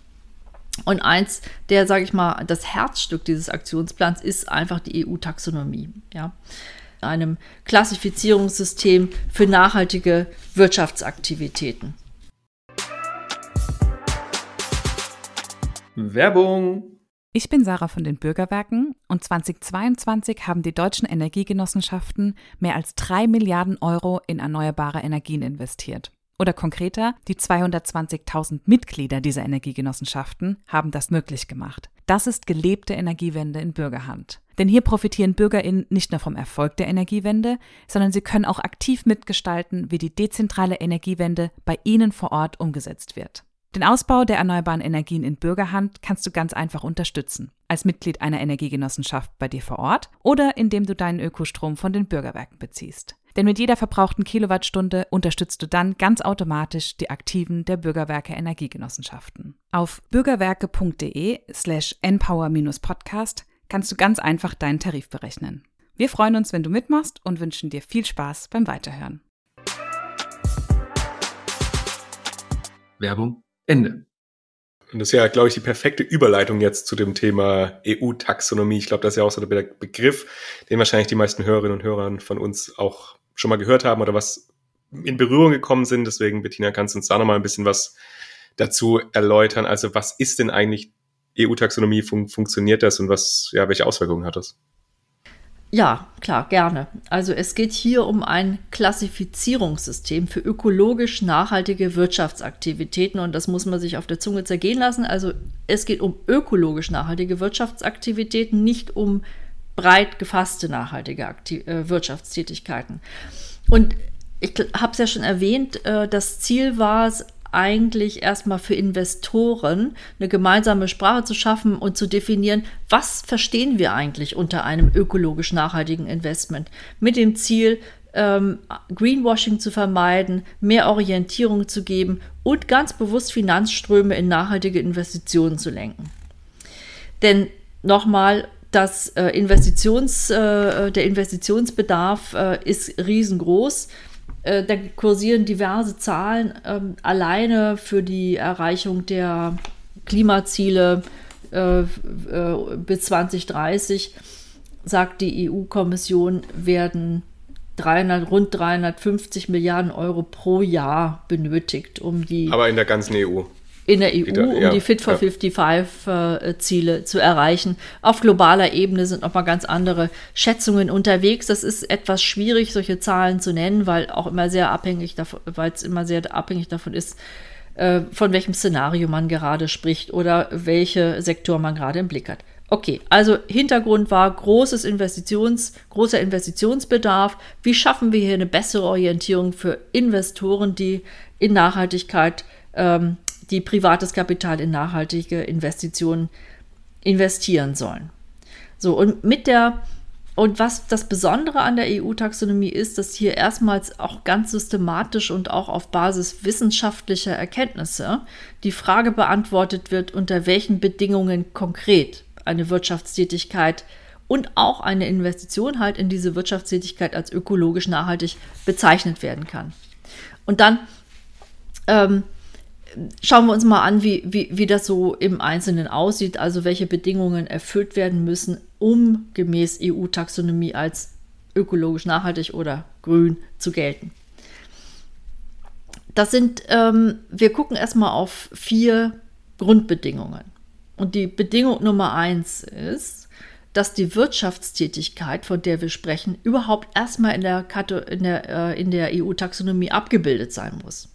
Und eins, der, sage ich mal, das Herzstück dieses Aktionsplans ist einfach die E U-Taxonomie, ja, einem Klassifizierungssystem für nachhaltige Wirtschaftsaktivitäten. Werbung! Ich bin Sarah von den Bürgerwerken und zweitausendzweiundzwanzig haben die deutschen Energiegenossenschaften mehr als drei Milliarden Euro in erneuerbare Energien investiert. Oder konkreter, die zweihundertzwanzigtausend Mitglieder dieser Energiegenossenschaften haben das möglich gemacht. Das ist gelebte Energiewende in Bürgerhand. Denn hier profitieren BürgerInnen nicht nur vom Erfolg der Energiewende, sondern sie können auch aktiv mitgestalten, wie die dezentrale Energiewende bei ihnen vor Ort umgesetzt wird. Den Ausbau der erneuerbaren Energien in Bürgerhand kannst du ganz einfach unterstützen. Als Mitglied einer Energiegenossenschaft bei dir vor Ort oder indem du deinen Ökostrom von den Bürgerwerken beziehst. Denn mit jeder verbrauchten Kilowattstunde unterstützt du dann ganz automatisch die Aktiven der Bürgerwerke Energiegenossenschaften. Auf bürgerwerke.de slash enpower-podcast kannst du ganz einfach deinen Tarif berechnen. Wir freuen uns, wenn du mitmachst und wünschen dir viel Spaß beim Weiterhören. Werbung. Ende. Und das ist ja, glaube ich, die perfekte Überleitung jetzt zu dem Thema E U-Taxonomie. Ich glaube, das ist ja auch so der Begriff, den wahrscheinlich die meisten Hörerinnen und Hörer von uns auch schon mal gehört haben oder was in Berührung gekommen sind. Deswegen, Bettina, kannst du uns da nochmal ein bisschen was dazu erläutern? Also was ist denn eigentlich E U-Taxonomie? Fun- funktioniert das und was, ja, welche Auswirkungen hat das? Ja, klar, gerne. Also es geht hier um ein Klassifizierungssystem für ökologisch nachhaltige Wirtschaftsaktivitäten und das muss man sich auf der Zunge zergehen lassen. Also es geht um ökologisch nachhaltige Wirtschaftsaktivitäten, nicht um breit gefasste nachhaltige Aktiv- äh, Wirtschaftstätigkeiten. Und ich habe es ja schon erwähnt, äh, das Ziel war es, eigentlich erstmal für Investoren eine gemeinsame Sprache zu schaffen und zu definieren, was verstehen wir eigentlich unter einem ökologisch nachhaltigen Investment mit dem Ziel, ähm, Greenwashing zu vermeiden, mehr Orientierung zu geben und ganz bewusst Finanzströme in nachhaltige Investitionen zu lenken. Denn nochmal, das, äh, Investitions, äh, der Investitionsbedarf äh, ist riesengroß. Da kursieren diverse Zahlen ähm, alleine für die Erreichung der Klimaziele äh, äh, bis zwanzig dreißig, sagt die E U-Kommission, werden dreihundert, rund dreihundertfünfzig Milliarden Euro pro Jahr benötigt, um die... Aber in der ganzen E U. In der E U, die da, ja, um die Fit for ja. fünfundfünfzig-Ziele äh, zu erreichen. Auf globaler Ebene sind nochmal ganz andere Schätzungen unterwegs. Das ist etwas schwierig, solche Zahlen zu nennen, weil auch immer sehr abhängig davon, weil es immer sehr abhängig davon ist, äh, von welchem Szenario man gerade spricht oder welche Sektor man gerade im Blick hat. Okay, also Hintergrund war großes Investitions, großer Investitionsbedarf. Wie schaffen wir hier eine bessere Orientierung für Investoren, die in Nachhaltigkeit, ähm, die privates Kapital in nachhaltige Investitionen investieren sollen? So, und mit der Und was das Besondere an der E U-Taxonomie ist, dass hier erstmals auch ganz systematisch und auch auf Basis wissenschaftlicher Erkenntnisse die Frage beantwortet wird, unter welchen Bedingungen konkret eine Wirtschaftstätigkeit und auch eine Investition halt in diese Wirtschaftstätigkeit als ökologisch nachhaltig bezeichnet werden kann. Und dann ähm, schauen wir uns mal an, wie, wie, wie das so im Einzelnen aussieht, also welche Bedingungen erfüllt werden müssen, um gemäß E U-Taxonomie als ökologisch nachhaltig oder grün zu gelten. Das sind, ähm, wir gucken erstmal auf vier Grundbedingungen. Und die Bedingung Nummer eins ist, dass die Wirtschaftstätigkeit, von der wir sprechen, überhaupt erstmal in der, in der, in der E U-Taxonomie abgebildet sein muss.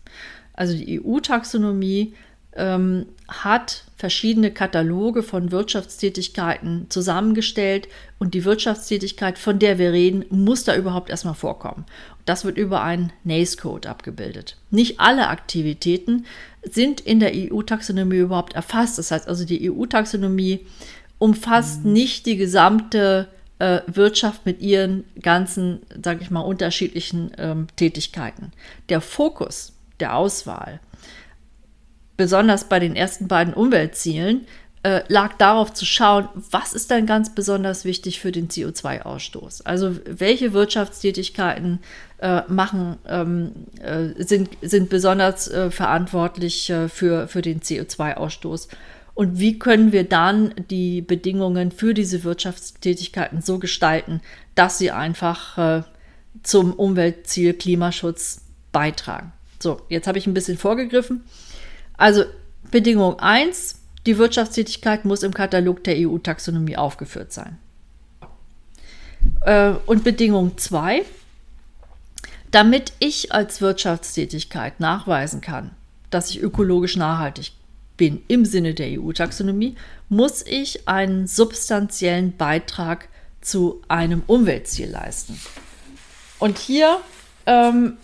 Also die E U-Taxonomie ähm, hat verschiedene Kataloge von Wirtschaftstätigkeiten zusammengestellt und die Wirtschaftstätigkeit, von der wir reden, muss da überhaupt erstmal vorkommen. Das wird über einen NACE-Code abgebildet. Nicht alle Aktivitäten sind in der E U-Taxonomie überhaupt erfasst. Das heißt also, die E U-Taxonomie umfasst mhm. nicht die gesamte äh, Wirtschaft mit ihren ganzen, sage ich mal, unterschiedlichen ähm, Tätigkeiten. Der Fokus der Auswahl, besonders bei den ersten beiden Umweltzielen, äh, lag darauf zu schauen, was ist denn ganz besonders wichtig für den C O zwei Ausstoß? Also welche Wirtschaftstätigkeiten äh, machen, ähm, äh, sind, sind besonders äh, verantwortlich äh, für, für den C O zwei Ausstoß? Und wie können wir dann die Bedingungen für diese Wirtschaftstätigkeiten so gestalten, dass sie einfach äh, zum Umweltziel Klimaschutz beitragen? So, jetzt habe ich ein bisschen vorgegriffen. Also Bedingung eins, die Wirtschaftstätigkeit muss im Katalog der E U-Taxonomie aufgeführt sein. Äh, und Bedingung zwei, damit ich als Wirtschaftstätigkeit nachweisen kann, dass ich ökologisch nachhaltig bin im Sinne der E U-Taxonomie, muss ich einen substanziellen Beitrag zu einem Umweltziel leisten. Und hier ähm,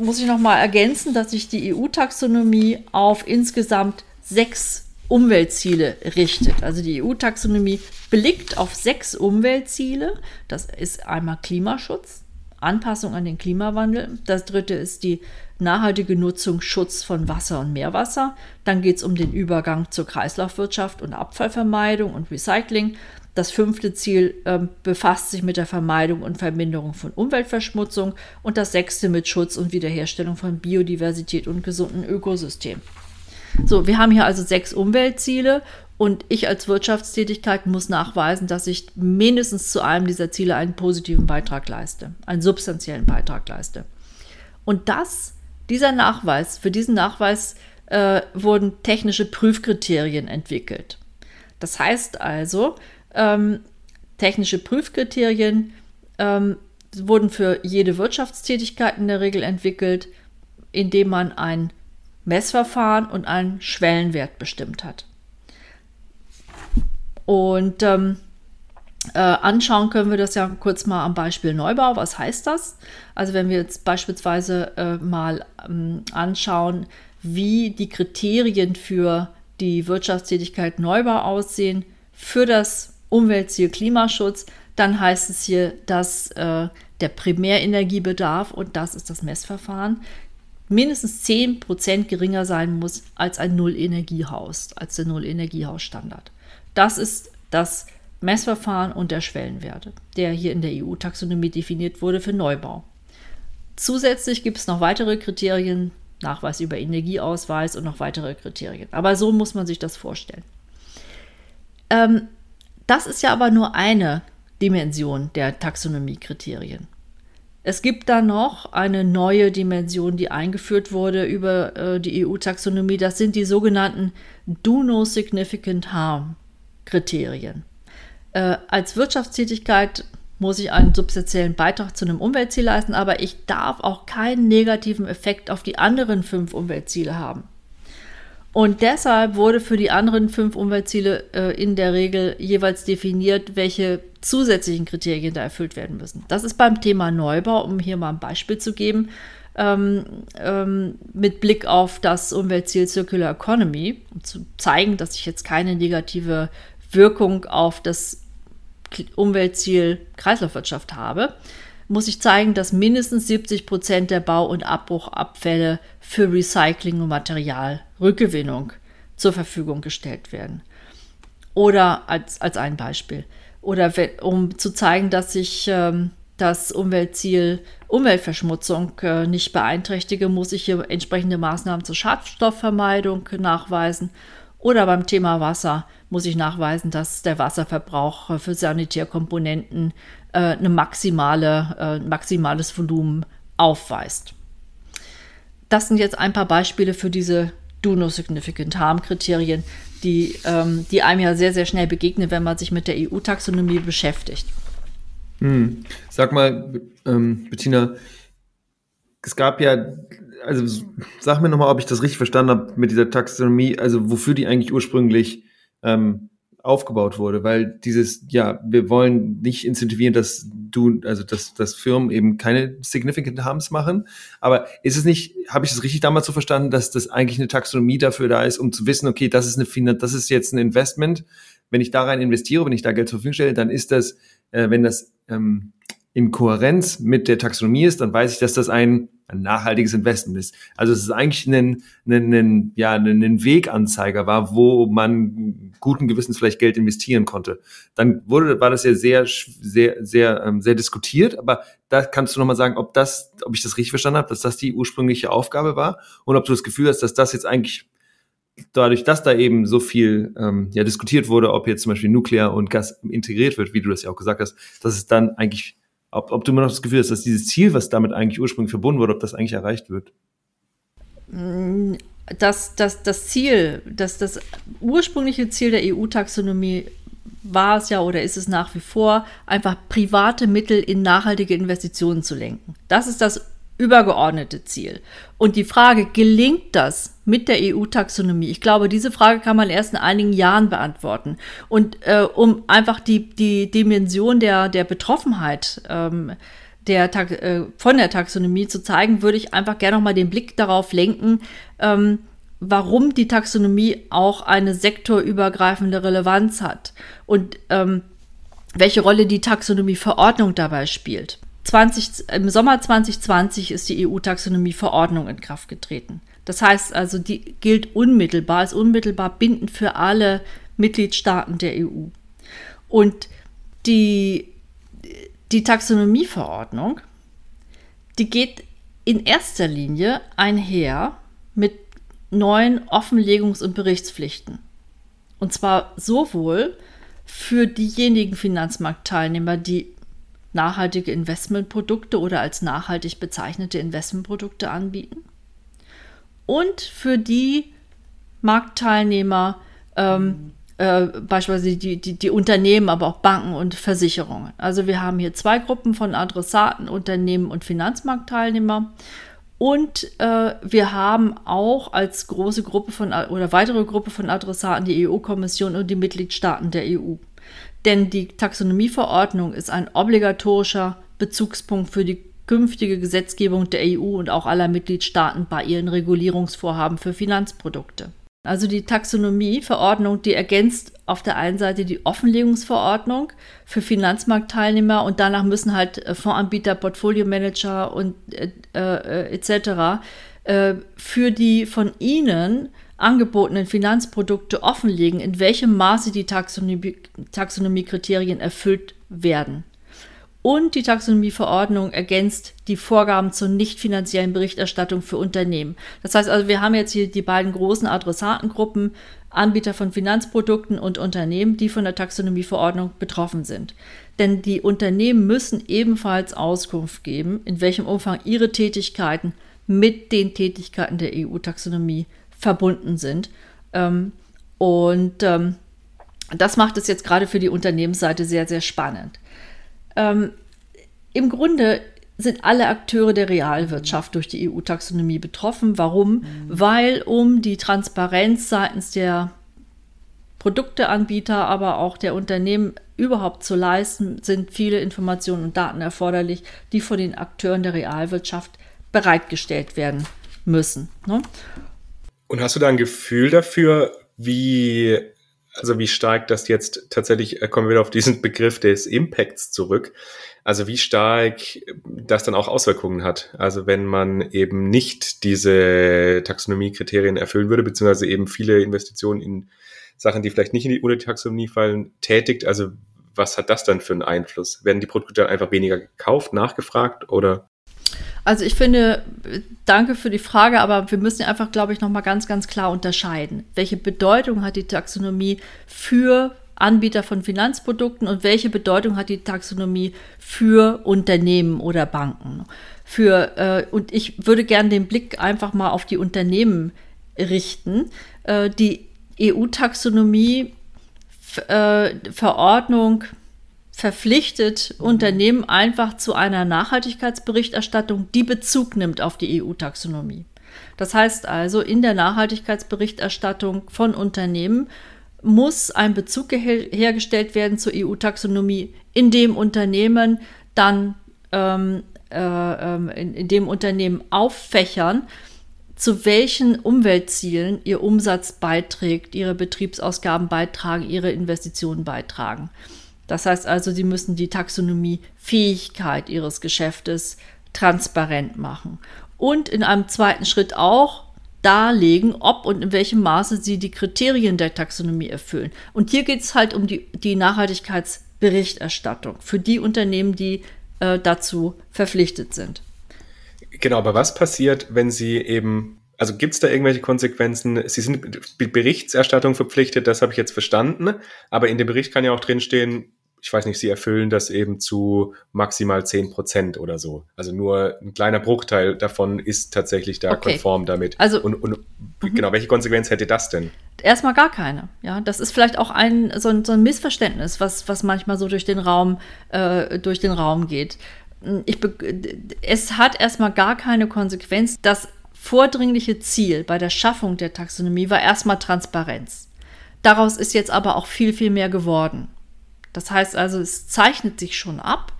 muss ich nochmal ergänzen, dass sich die E U-Taxonomie auf insgesamt sechs Umweltziele richtet. Also die E U-Taxonomie blickt auf sechs Umweltziele. Das ist einmal Klimaschutz, Anpassung an den Klimawandel. Das dritte ist die nachhaltige Nutzung, Schutz von Wasser und Meerwasser. Dann geht es um den Übergang zur Kreislaufwirtschaft und Abfallvermeidung und Recycling. Das fünfte Ziel äh, befasst sich mit der Vermeidung und Verminderung von Umweltverschmutzung und das sechste mit Schutz und Wiederherstellung von Biodiversität und gesunden Ökosystemen. So, wir haben hier also sechs Umweltziele und ich als Wirtschaftstätigkeit muss nachweisen, dass ich mindestens zu einem dieser Ziele einen positiven Beitrag leiste, einen substanziellen Beitrag leiste. Und das, dieser Nachweis, für diesen Nachweis äh, wurden technische Prüfkriterien entwickelt. Das heißt also, Ähm, technische Prüfkriterien ähm, wurden für jede Wirtschaftstätigkeit in der Regel entwickelt, indem man ein Messverfahren und einen Schwellenwert bestimmt hat. Und ähm, äh, anschauen können wir das ja kurz mal am Beispiel Neubau. Was heißt das? Also wenn wir jetzt beispielsweise äh, mal ähm, anschauen, wie die Kriterien für die Wirtschaftstätigkeit Neubau aussehen für das Umweltziel Klimaschutz, dann heißt es hier, dass äh, der Primärenergiebedarf, und das ist das Messverfahren, mindestens zehn Prozent geringer sein muss als ein Null-Energiehaus, als der Null-Energiehaus-Standard. Das ist das Messverfahren und der Schwellenwert, der hier in der E U-Taxonomie definiert wurde für Neubau. Zusätzlich gibt es noch weitere Kriterien, Nachweis über Energieausweis und noch weitere Kriterien. Aber so muss man sich das vorstellen. Ähm, Das ist ja aber nur eine Dimension der Taxonomiekriterien. Es gibt da noch eine neue Dimension, die eingeführt wurde über äh, die E U-Taxonomie. Das sind die sogenannten Do No Significant Harm Kriterien. Äh, als Wirtschaftstätigkeit muss ich einen substanziellen Beitrag zu einem Umweltziel leisten, aber ich darf auch keinen negativen Effekt auf die anderen fünf Umweltziele haben. Und deshalb wurde für die anderen fünf Umweltziele äh, in der Regel jeweils definiert, welche zusätzlichen Kriterien da erfüllt werden müssen. Das ist beim Thema Neubau, um hier mal ein Beispiel zu geben, ähm, ähm, mit Blick auf das Umweltziel Circular Economy, um zu zeigen, dass ich jetzt keine negative Wirkung auf das Umweltziel Kreislaufwirtschaft habe, muss ich zeigen, dass mindestens siebzig Prozent der Bau- und Abbruchabfälle für Recycling und Materialrückgewinnung zur Verfügung gestellt werden. Oder als, als ein Beispiel. Oder um zu zeigen, dass ich ähm, das Umweltziel Umweltverschmutzung äh, nicht beeinträchtige, muss ich hier entsprechende Maßnahmen zur Schadstoffvermeidung nachweisen. Oder beim Thema Wasser muss ich nachweisen, dass der Wasserverbrauch für Sanitärkomponenten äh, eine maximale, äh, maximales Volumen aufweist. Das sind jetzt ein paar Beispiele für diese Do No Significant Harm Kriterien, die, ähm, die einem ja sehr, sehr schnell begegnen, wenn man sich mit der E U-Taxonomie beschäftigt. Hm. Sag mal, ähm, Bettina, es gab ja... Also sag mir nochmal, ob ich das richtig verstanden habe mit dieser Taxonomie, also wofür die eigentlich ursprünglich ähm, aufgebaut wurde, weil dieses, ja, wir wollen nicht incentivieren, dass du, also dass, dass Firmen eben keine Significant Harms machen, aber ist es nicht, habe ich das richtig damals so verstanden, dass das eigentlich eine Taxonomie dafür da ist, um zu wissen, okay, das ist eine Finan- das ist jetzt ein Investment, wenn ich da rein investiere, wenn ich da Geld zur Verfügung stelle, dann ist das, äh, wenn das ähm, in Kohärenz mit der Taxonomie ist, dann weiß ich, dass das ein ein nachhaltiges Investment ist. Also es ist eigentlich ein, ein, ein, ja, ein Weganzeiger war, wo man guten Gewissens vielleicht Geld investieren konnte. Dann wurde, war das ja sehr, sehr, sehr, sehr diskutiert, aber da kannst du nochmal sagen, ob das, ob ich das richtig verstanden habe, dass das die ursprüngliche Aufgabe war und ob du das Gefühl hast, dass das jetzt eigentlich dadurch, dass da eben so viel ähm, ja, diskutiert wurde, ob jetzt zum Beispiel Nuklear und Gas integriert wird, wie du das ja auch gesagt hast, dass es dann eigentlich Ob, ob du immer noch das Gefühl hast, dass dieses Ziel, was damit eigentlich ursprünglich verbunden wurde, ob das eigentlich erreicht wird? Das, das, das Ziel, das, das ursprüngliche Ziel der E U-Taxonomie war es ja oder ist es nach wie vor, einfach private Mittel in nachhaltige Investitionen zu lenken. Das ist das übergeordnete Ziel. Und die Frage, gelingt das mit der E U-Taxonomie? Ich glaube, diese Frage kann man erst in einigen Jahren beantworten. Und äh, um einfach die, die Dimension der, der Betroffenheit ähm, der, äh, von der Taxonomie zu zeigen, würde ich einfach gerne nochmal den Blick darauf lenken, ähm, warum die Taxonomie auch eine sektorübergreifende Relevanz hat und ähm, welche Rolle die Taxonomie-Verordnung dabei spielt. zwanzig, Im Sommer zwanzig zwanzig ist die E U-Taxonomie-Verordnung in Kraft getreten. Das heißt also, die gilt unmittelbar, ist unmittelbar bindend für alle Mitgliedstaaten der E U. Und die, die Taxonomie-Verordnung, die geht in erster Linie einher mit neuen Offenlegungs- und Berichtspflichten. Und zwar sowohl für diejenigen Finanzmarktteilnehmer, die nachhaltige Investmentprodukte oder als nachhaltig bezeichnete Investmentprodukte anbieten und für die Marktteilnehmer, ähm, äh, beispielsweise die, die, die Unternehmen, aber auch Banken und Versicherungen. Also wir haben hier zwei Gruppen von Adressaten, Unternehmen und Finanzmarktteilnehmer und äh, wir haben auch als große Gruppe von oder weitere Gruppe von Adressaten die E U-Kommission und die Mitgliedstaaten der E U. Denn die Taxonomieverordnung ist ein obligatorischer Bezugspunkt für die künftige Gesetzgebung der E U und auch aller Mitgliedstaaten bei ihren Regulierungsvorhaben für Finanzprodukte. Also die Taxonomieverordnung, die ergänzt auf der einen Seite die Offenlegungsverordnung für Finanzmarktteilnehmer und danach müssen halt Fondsanbieter, Portfoliomanager und äh, äh, et cetera äh, für die von ihnen angebotenen Finanzprodukte offenlegen, in welchem Maße die Taxonomie, Taxonomiekriterien erfüllt werden. Und die Taxonomieverordnung ergänzt die Vorgaben zur nicht finanziellen Berichterstattung für Unternehmen. Das heißt also, wir haben jetzt hier die beiden großen Adressatengruppen, Anbieter von Finanzprodukten und Unternehmen, die von der Taxonomieverordnung betroffen sind. Denn die Unternehmen müssen ebenfalls Auskunft geben, in welchem Umfang ihre Tätigkeiten mit den Tätigkeiten der E U-Taxonomie verbunden sind. Und das macht es jetzt gerade für die Unternehmensseite sehr, sehr spannend. Ähm, im Grunde sind alle Akteure der Realwirtschaft durch die E U-Taxonomie betroffen. Warum? Mhm. Weil um die Transparenz seitens der Produkteanbieter, aber auch der Unternehmen überhaupt zu leisten, sind viele Informationen und Daten erforderlich, die von den Akteuren der Realwirtschaft bereitgestellt werden müssen. Ne? Und hast du da ein Gefühl dafür, wie, also wie stark das jetzt tatsächlich, kommen wir wieder auf diesen Begriff des Impacts zurück, also wie stark das dann auch Auswirkungen hat? Also wenn man eben nicht diese Taxonomie-Kriterien erfüllen würde, beziehungsweise eben viele Investitionen in Sachen, die vielleicht nicht in die U N-Taxonomie fallen, tätigt, also was hat das dann für einen Einfluss? Werden die Produkte dann einfach weniger gekauft, nachgefragt oder? Also ich finde, danke für die Frage, aber wir müssen einfach, glaube ich, nochmal ganz, ganz klar unterscheiden. Welche Bedeutung hat die Taxonomie für Anbieter von Finanzprodukten und welche Bedeutung hat die Taxonomie für Unternehmen oder Banken? Für, äh, und ich würde gerne den Blick einfach mal auf die Unternehmen richten, äh, die E U-Taxonomie-Verordnung verpflichtet Unternehmen einfach zu einer Nachhaltigkeitsberichterstattung, die Bezug nimmt auf die E U-Taxonomie. Das heißt also, in der Nachhaltigkeitsberichterstattung von Unternehmen muss ein Bezug her- hergestellt werden zur E U-Taxonomie, in dem Unternehmen dann ähm, äh, in, in dem Unternehmen auffächern, zu welchen Umweltzielen ihr Umsatz beiträgt, ihre Betriebsausgaben beitragen, ihre Investitionen beitragen. Das heißt also, sie müssen die Taxonomiefähigkeit ihres Geschäftes transparent machen und in einem zweiten Schritt auch darlegen, ob und in welchem Maße sie die Kriterien der Taxonomie erfüllen. Und hier geht es halt um die, die Nachhaltigkeitsberichterstattung für die Unternehmen, die äh, dazu verpflichtet sind. Genau, aber was passiert, wenn sie eben, also gibt es da irgendwelche Konsequenzen? Sie sind mit Berichterstattung verpflichtet, das habe ich jetzt verstanden, aber in dem Bericht kann ja auch drinstehen, ich weiß nicht, sie erfüllen das eben zu maximal zehn Prozent oder so. Also nur ein kleiner Bruchteil davon ist tatsächlich da okay. konform damit. Also, und und mhm. genau, welche Konsequenz hätte das denn? Erstmal gar keine. Ja, das ist vielleicht auch ein so ein, so ein Missverständnis, was, was manchmal so durch den Raum, äh, durch den Raum geht. Ich be- es hat erstmal gar keine Konsequenz. Das vordringliche Ziel bei der Schaffung der Taxonomie war erstmal Transparenz. Daraus ist jetzt aber auch viel, viel mehr geworden. Das heißt also, es zeichnet sich schon ab,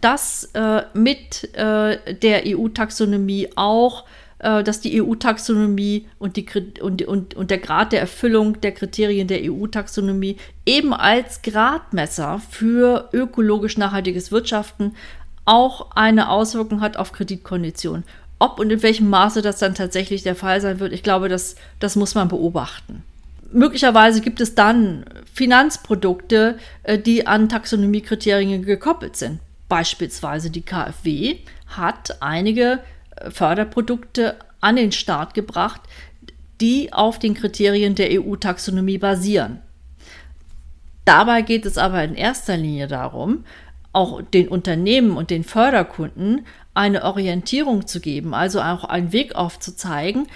dass äh, mit äh, der E U-Taxonomie auch, äh, dass die E U-Taxonomie und, die, und, und, und der Grad der Erfüllung der Kriterien der E U-Taxonomie eben als Gradmesser für ökologisch nachhaltiges Wirtschaften auch eine Auswirkung hat auf Kreditkonditionen. Ob und in welchem Maße das dann tatsächlich der Fall sein wird, ich glaube, das, das muss man beobachten. Möglicherweise gibt es dann Finanzprodukte, die an Taxonomiekriterien gekoppelt sind. Beispielsweise die KfW hat einige Förderprodukte an den Start gebracht, die auf den Kriterien der E U-Taxonomie basieren. Dabei geht es aber in erster Linie darum, auch den Unternehmen und den Förderkunden eine Orientierung zu geben, also auch einen Weg aufzuzeigen,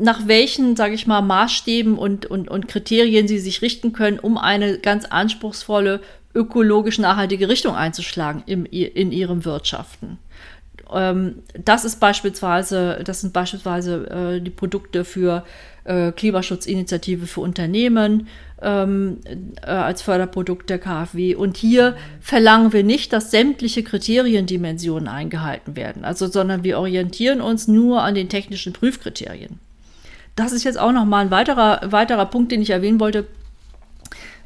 nach welchen, sage ich mal, Maßstäben und, und, und Kriterien sie sich richten können, um eine ganz anspruchsvolle, ökologisch nachhaltige Richtung einzuschlagen im, in ihrem Wirtschaften. Das ist beispielsweise, das sind beispielsweise die Produkte für Klimaschutzinitiative für Unternehmen ähm, äh, als Förderprodukt der KfW. Und hier verlangen wir nicht, dass sämtliche Kriteriendimensionen eingehalten werden, also, sondern wir orientieren uns nur an den technischen Prüfkriterien. Das ist jetzt auch nochmal ein weiterer, weiterer Punkt, den ich erwähnen wollte.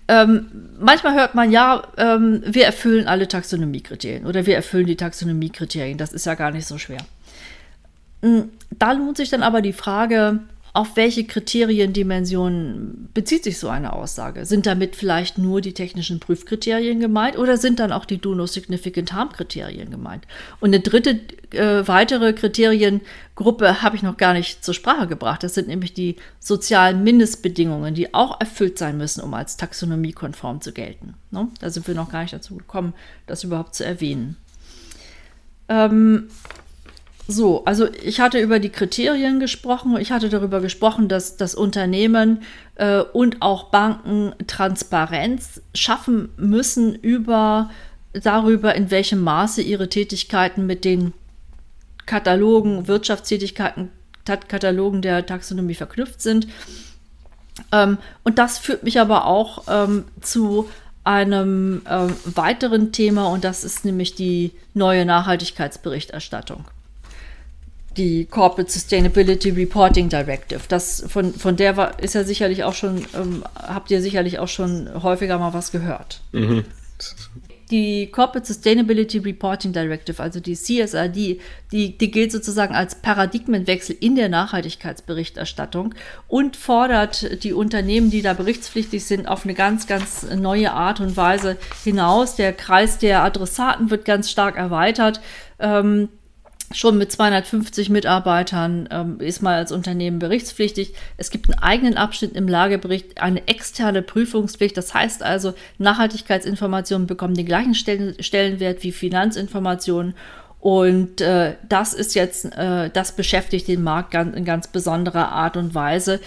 Ähm, manchmal hört man, ja, ähm, wir erfüllen alle Taxonomiekriterien oder wir erfüllen die Taxonomiekriterien. Das ist ja gar nicht so schwer. Da lohnt sich dann aber die Frage, auf welche Kriteriendimensionen bezieht sich so eine Aussage? Sind damit vielleicht nur die technischen Prüfkriterien gemeint oder sind dann auch die Do No Significant Harm Kriterien gemeint? Und eine dritte, äh, weitere Kriteriengruppe habe ich noch gar nicht zur Sprache gebracht. Das sind nämlich die sozialen Mindestbedingungen, die auch erfüllt sein müssen, um als taxonomiekonform zu gelten. Ne? Da sind wir noch gar nicht dazu gekommen, das überhaupt zu erwähnen. Ähm, So, also ich hatte über die Kriterien gesprochen. Ich hatte darüber gesprochen, dass das Unternehmen äh, und auch Banken Transparenz schaffen müssen über darüber, in welchem Maße ihre Tätigkeiten mit den Katalogen, Wirtschaftstätigkeiten, Katalogen der Taxonomie verknüpft sind. Ähm, und das führt mich aber auch ähm, zu einem ähm, weiteren Thema, und das ist nämlich die neue Nachhaltigkeitsberichterstattung, die Corporate Sustainability Reporting Directive. Das von, von der war, ist ja sicherlich auch schon, ähm, habt ihr sicherlich auch schon häufiger mal was gehört. Mhm. Die Corporate Sustainability Reporting Directive, also die C S R D, die, die gilt sozusagen als Paradigmenwechsel in der Nachhaltigkeitsberichterstattung und fordert die Unternehmen, die da berichtspflichtig sind, auf eine ganz, ganz neue Art und Weise hinaus. Der Kreis der Adressaten wird ganz stark erweitert. Ähm, Schon mit zweihundertfünfzig Mitarbeitern ähm, ist man als Unternehmen berichtspflichtig. Es gibt einen eigenen Abschnitt im Lagebericht, eine externe Prüfungspflicht. Das heißt also, Nachhaltigkeitsinformationen bekommen den gleichen Stellen, Stellenwert wie Finanzinformationen. Und äh, das ist jetzt, äh, das beschäftigt den Markt ganz, in ganz besonderer Art und Weise.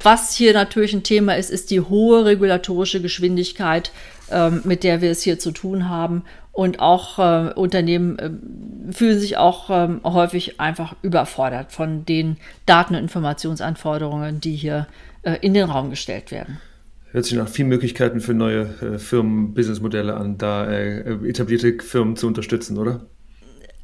Was hier natürlich ein Thema ist, ist die hohe regulatorische Geschwindigkeit, ähm, mit der wir es hier zu tun haben. Und auch äh, Unternehmen äh, fühlen sich auch ähm, häufig einfach überfordert von den Daten- und Informationsanforderungen, die hier äh, in den Raum gestellt werden. Hört sich nach vielen Möglichkeiten für neue äh, Firmen, Businessmodelle an, da äh, etablierte Firmen zu unterstützen, oder?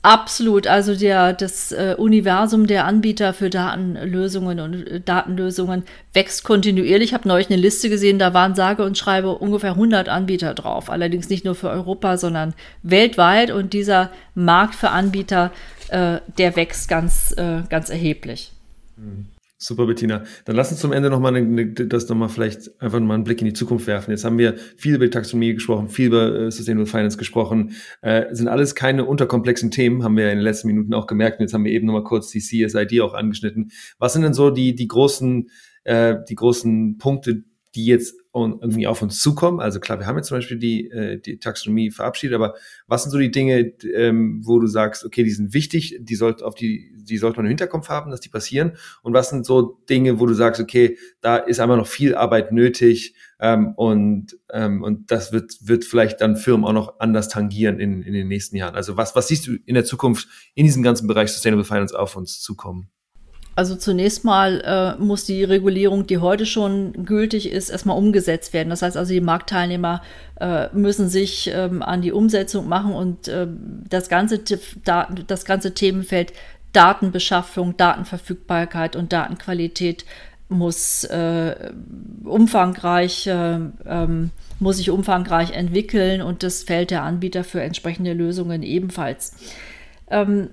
Absolut. Also der, das äh, Universum der Anbieter für Datenlösungen und äh, Datenlösungen wächst kontinuierlich. Ich habe neulich eine Liste gesehen, da waren sage und schreibe ungefähr hundert Anbieter drauf. Allerdings nicht nur für Europa, sondern weltweit. Und dieser Markt für Anbieter, äh, der wächst ganz, äh, ganz erheblich. Mhm. Super, Bettina. Dann lass uns zum Ende nochmal ne, das nochmal vielleicht einfach mal einen Blick in die Zukunft werfen. Jetzt haben wir viel über die Taxonomie gesprochen, viel über Sustainable Finance gesprochen. Äh, sind alles keine unterkomplexen Themen, haben wir ja in den letzten Minuten auch gemerkt. Und jetzt haben wir eben nochmal kurz die C S R D auch angeschnitten. Was sind denn so die, die großen, äh, die großen Punkte, die jetzt irgendwie auf uns zukommen? Also klar, wir haben jetzt zum Beispiel die, äh, die Taxonomie verabschiedet, aber was sind so die Dinge, ähm, wo du sagst, okay, die sind wichtig, die sollte auf die, die sollte man im Hinterkopf haben, dass die passieren? Und was sind so Dinge, wo du sagst, okay, da ist einfach noch viel Arbeit nötig, ähm, und, ähm, und das wird, wird vielleicht dann Firmen auch noch anders tangieren in, in den nächsten Jahren? Also was, was siehst du in der Zukunft in diesem ganzen Bereich Sustainable Finance auf uns zukommen? Also zunächst mal äh, muss die Regulierung, die heute schon gültig ist, erstmal umgesetzt werden. Das heißt also, die Marktteilnehmer äh, müssen sich ähm, an die Umsetzung machen und äh, das ganze, das ganze Themenfeld Datenbeschaffung, Datenverfügbarkeit und Datenqualität muss äh, umfangreich äh, ähm, muss sich umfangreich entwickeln, und das Feld der Anbieter für entsprechende Lösungen ebenfalls. Ähm,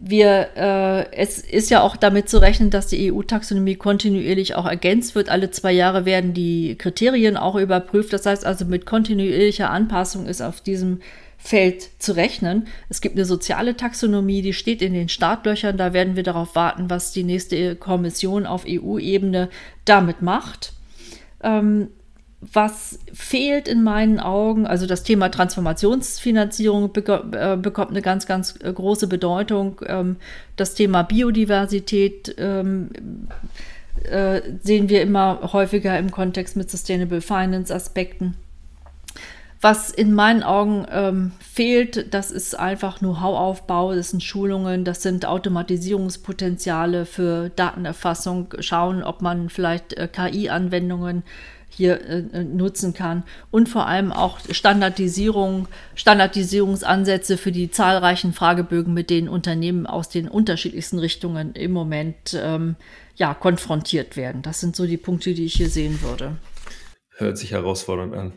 Wir, äh, es ist ja auch damit zu rechnen, dass die E U-Taxonomie kontinuierlich auch ergänzt wird. Alle zwei Jahre werden die Kriterien auch überprüft. Das heißt also, mit kontinuierlicher Anpassung ist auf diesem Feld zu rechnen. Es gibt eine soziale Taxonomie, die steht in den Startlöchern. Da werden wir darauf warten, was die nächste Kommission auf E U-Ebene damit macht. Ähm, Was fehlt in meinen Augen, also das Thema Transformationsfinanzierung be- äh, bekommt eine ganz, ganz große Bedeutung. Ähm, das Thema Biodiversität ähm, äh, sehen wir immer häufiger im Kontext mit Sustainable Finance Aspekten. Was in meinen Augen ähm, fehlt, das ist einfach Know-how-Aufbau, das sind Schulungen, das sind Automatisierungspotenziale für Datenerfassung, schauen, ob man vielleicht äh, K I-Anwendungen hier äh, nutzen kann, und vor allem auch Standardisierung, Standardisierungsansätze für die zahlreichen Fragebögen, mit denen Unternehmen aus den unterschiedlichsten Richtungen im Moment ähm, ja, konfrontiert werden. Das sind so die Punkte, die ich hier sehen würde. Hört sich herausfordernd an.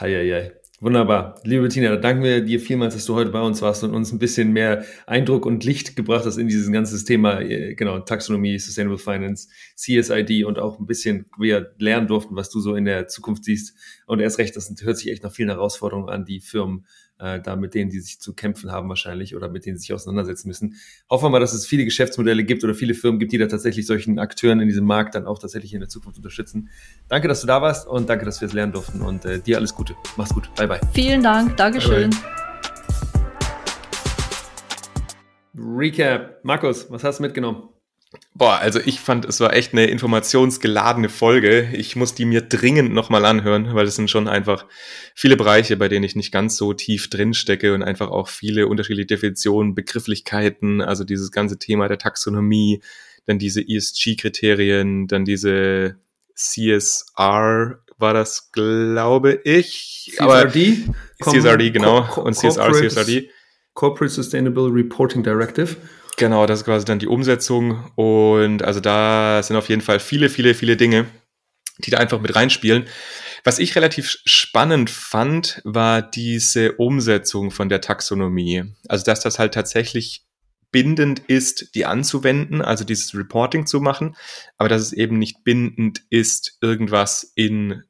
Hei, hei, hei. Wunderbar. Liebe Bettina, danken wir dir vielmals, dass du heute bei uns warst und uns ein bisschen mehr Eindruck und Licht gebracht hast in dieses ganze Thema, genau, Taxonomie, Sustainable Finance, C S R D, und auch ein bisschen wir lernen durften, was du so in der Zukunft siehst. Und erst recht, das hört sich echt nach vielen Herausforderungen an, die Firmen äh, da mit denen, die sich zu kämpfen haben wahrscheinlich, oder mit denen sie sich auseinandersetzen müssen. Hoffen wir mal, dass es viele Geschäftsmodelle gibt oder viele Firmen gibt, die da tatsächlich solchen Akteuren in diesem Markt dann auch tatsächlich in der Zukunft unterstützen. Danke, dass du da warst, und danke, dass wir es lernen durften, und äh, dir alles Gute. Mach's gut. Bye. Bye. Vielen Dank, Dankeschön. Recap. Markus, was hast du mitgenommen? Boah, also ich fand, es war echt eine informationsgeladene Folge. Ich muss die mir dringend nochmal anhören, weil es sind schon einfach viele Bereiche, bei denen ich nicht ganz so tief drin stecke und einfach auch viele unterschiedliche Definitionen, Begrifflichkeiten, also dieses ganze Thema der Taxonomie, dann diese E S G-Kriterien, dann diese C S R war das, glaube ich. C S R D? Aber C S R D, genau. Co- und C S R, C S R D. Corporate Sustainable Reporting Directive. Genau, das ist quasi dann die Umsetzung und also da sind auf jeden Fall viele, viele, viele Dinge, die da einfach mit reinspielen. Was ich relativ spannend fand, war diese Umsetzung von der Taxonomie. Also, dass das halt tatsächlich bindend ist, die anzuwenden, also dieses Reporting zu machen, aber dass es eben nicht bindend ist, irgendwas in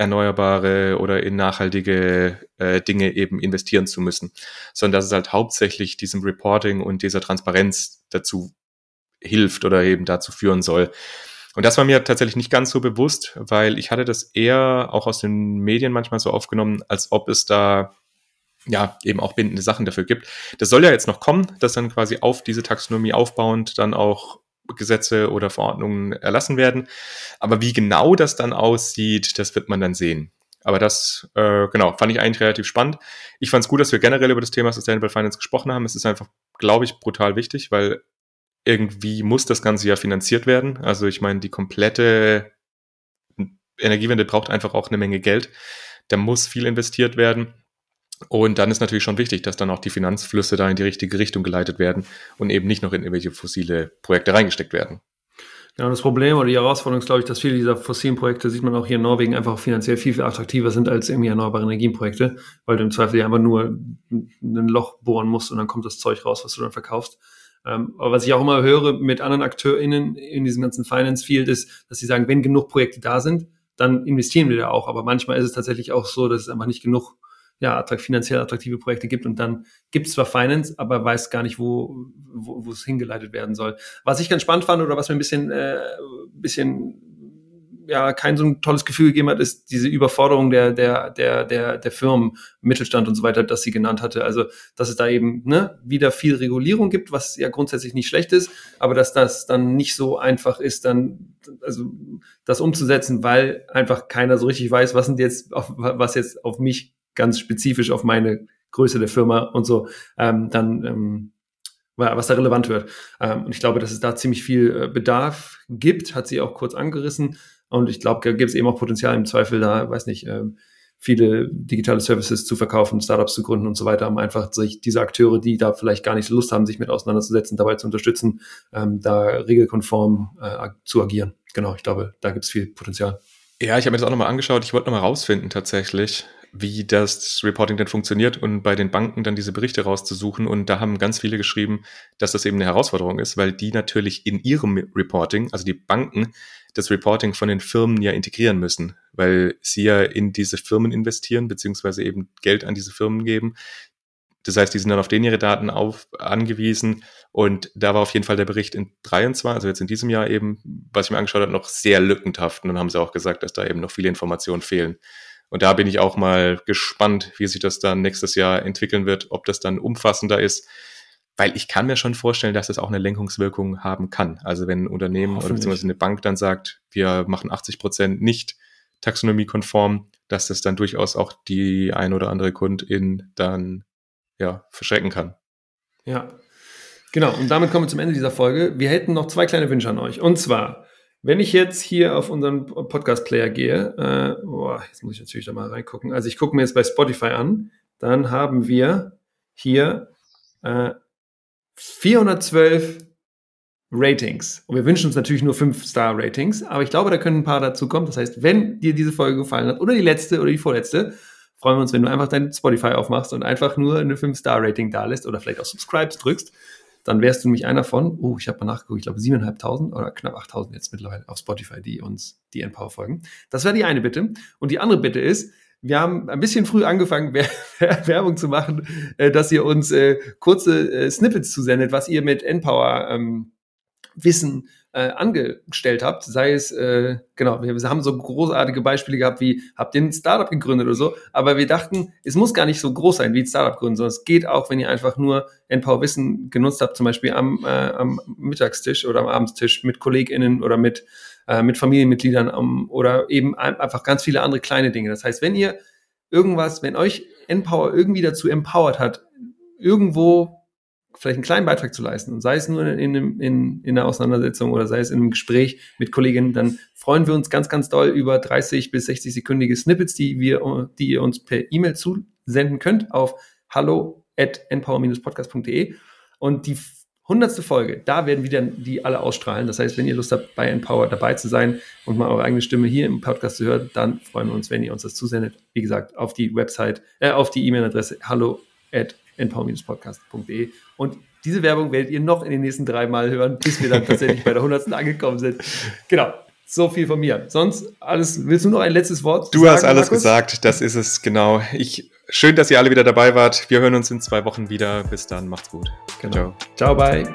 erneuerbare oder in nachhaltige äh, Dinge eben investieren zu müssen, sondern dass es halt hauptsächlich diesem Reporting und dieser Transparenz dazu hilft oder eben dazu führen soll. Und das war mir tatsächlich nicht ganz so bewusst, weil ich hatte das eher auch aus den Medien manchmal so aufgenommen, als ob es da ja eben auch bindende Sachen dafür gibt. Das soll ja jetzt noch kommen, dass dann quasi auf diese Taxonomie aufbauend dann auch Gesetze oder Verordnungen erlassen werden. Aber wie genau das dann aussieht, das wird man dann sehen. Aber das, äh, genau, fand ich eigentlich relativ spannend. Ich fand es gut, dass wir generell über das Thema Sustainable Finance gesprochen haben. Es ist einfach, glaube ich, brutal wichtig, weil irgendwie muss das Ganze ja finanziert werden. Also ich meine, die komplette Energiewende braucht einfach auch eine Menge Geld. Da muss viel investiert werden. Und dann ist natürlich schon wichtig, dass dann auch die Finanzflüsse da in die richtige Richtung geleitet werden und eben nicht noch in irgendwelche fossile Projekte reingesteckt werden. Ja, und das Problem oder die Herausforderung ist, glaube ich, dass viele dieser fossilen Projekte, sieht man auch hier in Norwegen, einfach finanziell viel, viel attraktiver sind als irgendwie erneuerbare Energienprojekte, weil du im Zweifel ja einfach nur ein Loch bohren musst und dann kommt das Zeug raus, was du dann verkaufst. Aber was ich auch immer höre mit anderen AkteurInnen in diesem ganzen Finance-Field ist, dass sie sagen, wenn genug Projekte da sind, dann investieren wir da auch. Aber manchmal ist es tatsächlich auch so, dass es einfach nicht genug ja, attrakt- finanziell attraktive Projekte gibt und dann gibt es zwar Finance, aber weiß gar nicht, wo wo wo es hingeleitet werden soll. Was ich ganz spannend fand oder was mir ein bisschen äh, bisschen ja kein so ein tolles Gefühl gegeben hat, ist diese Überforderung der der der der der Firmen, Mittelstand und so weiter, das sie genannt hatte. Also dass es da eben ne wieder viel Regulierung gibt, was ja grundsätzlich nicht schlecht ist, aber dass das dann nicht so einfach ist, dann also das umzusetzen, weil einfach keiner so richtig weiß, was sind jetzt auf, was jetzt auf mich ganz spezifisch auf meine Größe der Firma und so, ähm, dann, ähm, was da relevant wird. Ähm, und ich glaube, dass es da ziemlich viel Bedarf gibt, hat sie auch kurz angerissen. Und ich glaube, da gibt es eben auch Potenzial im Zweifel da, weiß nicht, ähm, viele digitale Services zu verkaufen, Startups zu gründen und so weiter, um einfach sich diese Akteure, die da vielleicht gar nicht Lust haben, sich mit auseinanderzusetzen, dabei zu unterstützen, ähm, da regelkonform äh, zu agieren. Genau, ich glaube, da gibt es viel Potenzial. Ja, ich habe mir das auch nochmal angeschaut. Ich wollte nochmal rausfinden tatsächlich, wie das Reporting dann funktioniert und bei den Banken dann diese Berichte rauszusuchen. Und da haben ganz viele geschrieben, dass das eben eine Herausforderung ist, weil die natürlich in ihrem Reporting, also die Banken, das Reporting von den Firmen ja integrieren müssen, weil sie ja in diese Firmen investieren, beziehungsweise eben Geld an diese Firmen geben. Das heißt, die sind dann auf denen ihre Daten auf, angewiesen und da war auf jeden Fall der Bericht in dreiundzwanzig, also jetzt in diesem Jahr eben, was ich mir angeschaut habe, noch sehr lückenhaft und dann haben sie auch gesagt, dass da eben noch viele Informationen fehlen. Und da bin ich auch mal gespannt, wie sich das dann nächstes Jahr entwickeln wird, ob das dann umfassender ist, weil ich kann mir schon vorstellen, dass das auch eine Lenkungswirkung haben kann. Also wenn ein Unternehmen oder beziehungsweise eine Bank dann sagt, wir machen achtzig Prozent nicht taxonomiekonform, dass das dann durchaus auch die ein oder andere Kundin dann ja verschrecken kann. Ja, genau. Und damit kommen wir zum Ende dieser Folge. Wir hätten noch zwei kleine Wünsche an euch. Und zwar, wenn ich jetzt hier auf unseren Podcast-Player gehe, äh, boah, jetzt muss ich natürlich da mal reingucken. Also ich gucke mir jetzt bei Spotify an, dann haben wir hier äh, vierhundertzwölf Ratings. Und wir wünschen uns natürlich nur fünf Star Ratings, aber ich glaube, da können ein paar dazu kommen. Das heißt, wenn dir diese Folge gefallen hat oder die letzte oder die vorletzte, freuen wir uns, wenn du einfach dein Spotify aufmachst und einfach nur eine fünf Star Rating da lässt oder vielleicht auch Subscribes drückst. Dann wärst du nämlich einer von, oh, ich habe mal nachgeguckt, ich glaube siebentausendfünfhundert oder knapp achttausend jetzt mittlerweile auf Spotify, die uns die Enpower folgen. Das wäre die eine Bitte. Und die andere Bitte ist, wir haben ein bisschen früh angefangen, Werbung zu machen, dass ihr uns kurze Snippets zusendet, was ihr mit Enpower ähm, Wissen äh, angestellt habt, sei es, äh, genau, wir haben so großartige Beispiele gehabt wie, habt ihr ein Startup gegründet oder so, aber wir dachten, es muss gar nicht so groß sein wie ein Startup gründen, sondern es geht auch, wenn ihr einfach nur Enpower Wissen genutzt habt, zum Beispiel am, äh, am Mittagstisch oder am Abendstisch mit KollegInnen oder mit, äh, mit Familienmitgliedern um, oder eben einfach ganz viele andere kleine Dinge. Das heißt, wenn ihr irgendwas, wenn euch Enpower irgendwie dazu empowered hat, irgendwo vielleicht einen kleinen Beitrag zu leisten, und sei es nur in, in, in, in einer Auseinandersetzung oder sei es in einem Gespräch mit Kolleginnen, dann freuen wir uns ganz, ganz doll über dreißig bis sechzig sekündige Snippets, die wir, die ihr uns per E-Mail zusenden könnt auf hallo at enpower dash podcast punkt de, und die hundertste Folge, da werden wir dann die alle ausstrahlen. Das heißt, wenn ihr Lust habt, bei Enpower dabei zu sein und mal eure eigene Stimme hier im Podcast zu hören, dann freuen wir uns, wenn ihr uns das zusendet. Wie gesagt, auf die Website, äh, auf die E-Mail-Adresse hallo at enpower dash podcast punkt de, und diese Werbung werdet ihr noch in den nächsten drei Mal hören, bis wir dann tatsächlich bei der hundertsten angekommen sind. Genau, so viel von mir. Sonst alles, willst du noch ein letztes Wort Du sagen, hast alles Markus? gesagt, das ist es, genau. Ich, schön, dass ihr alle wieder dabei wart. Wir hören uns in zwei Wochen wieder. Bis dann, macht's gut. Genau. Ciao. Ciao, bye.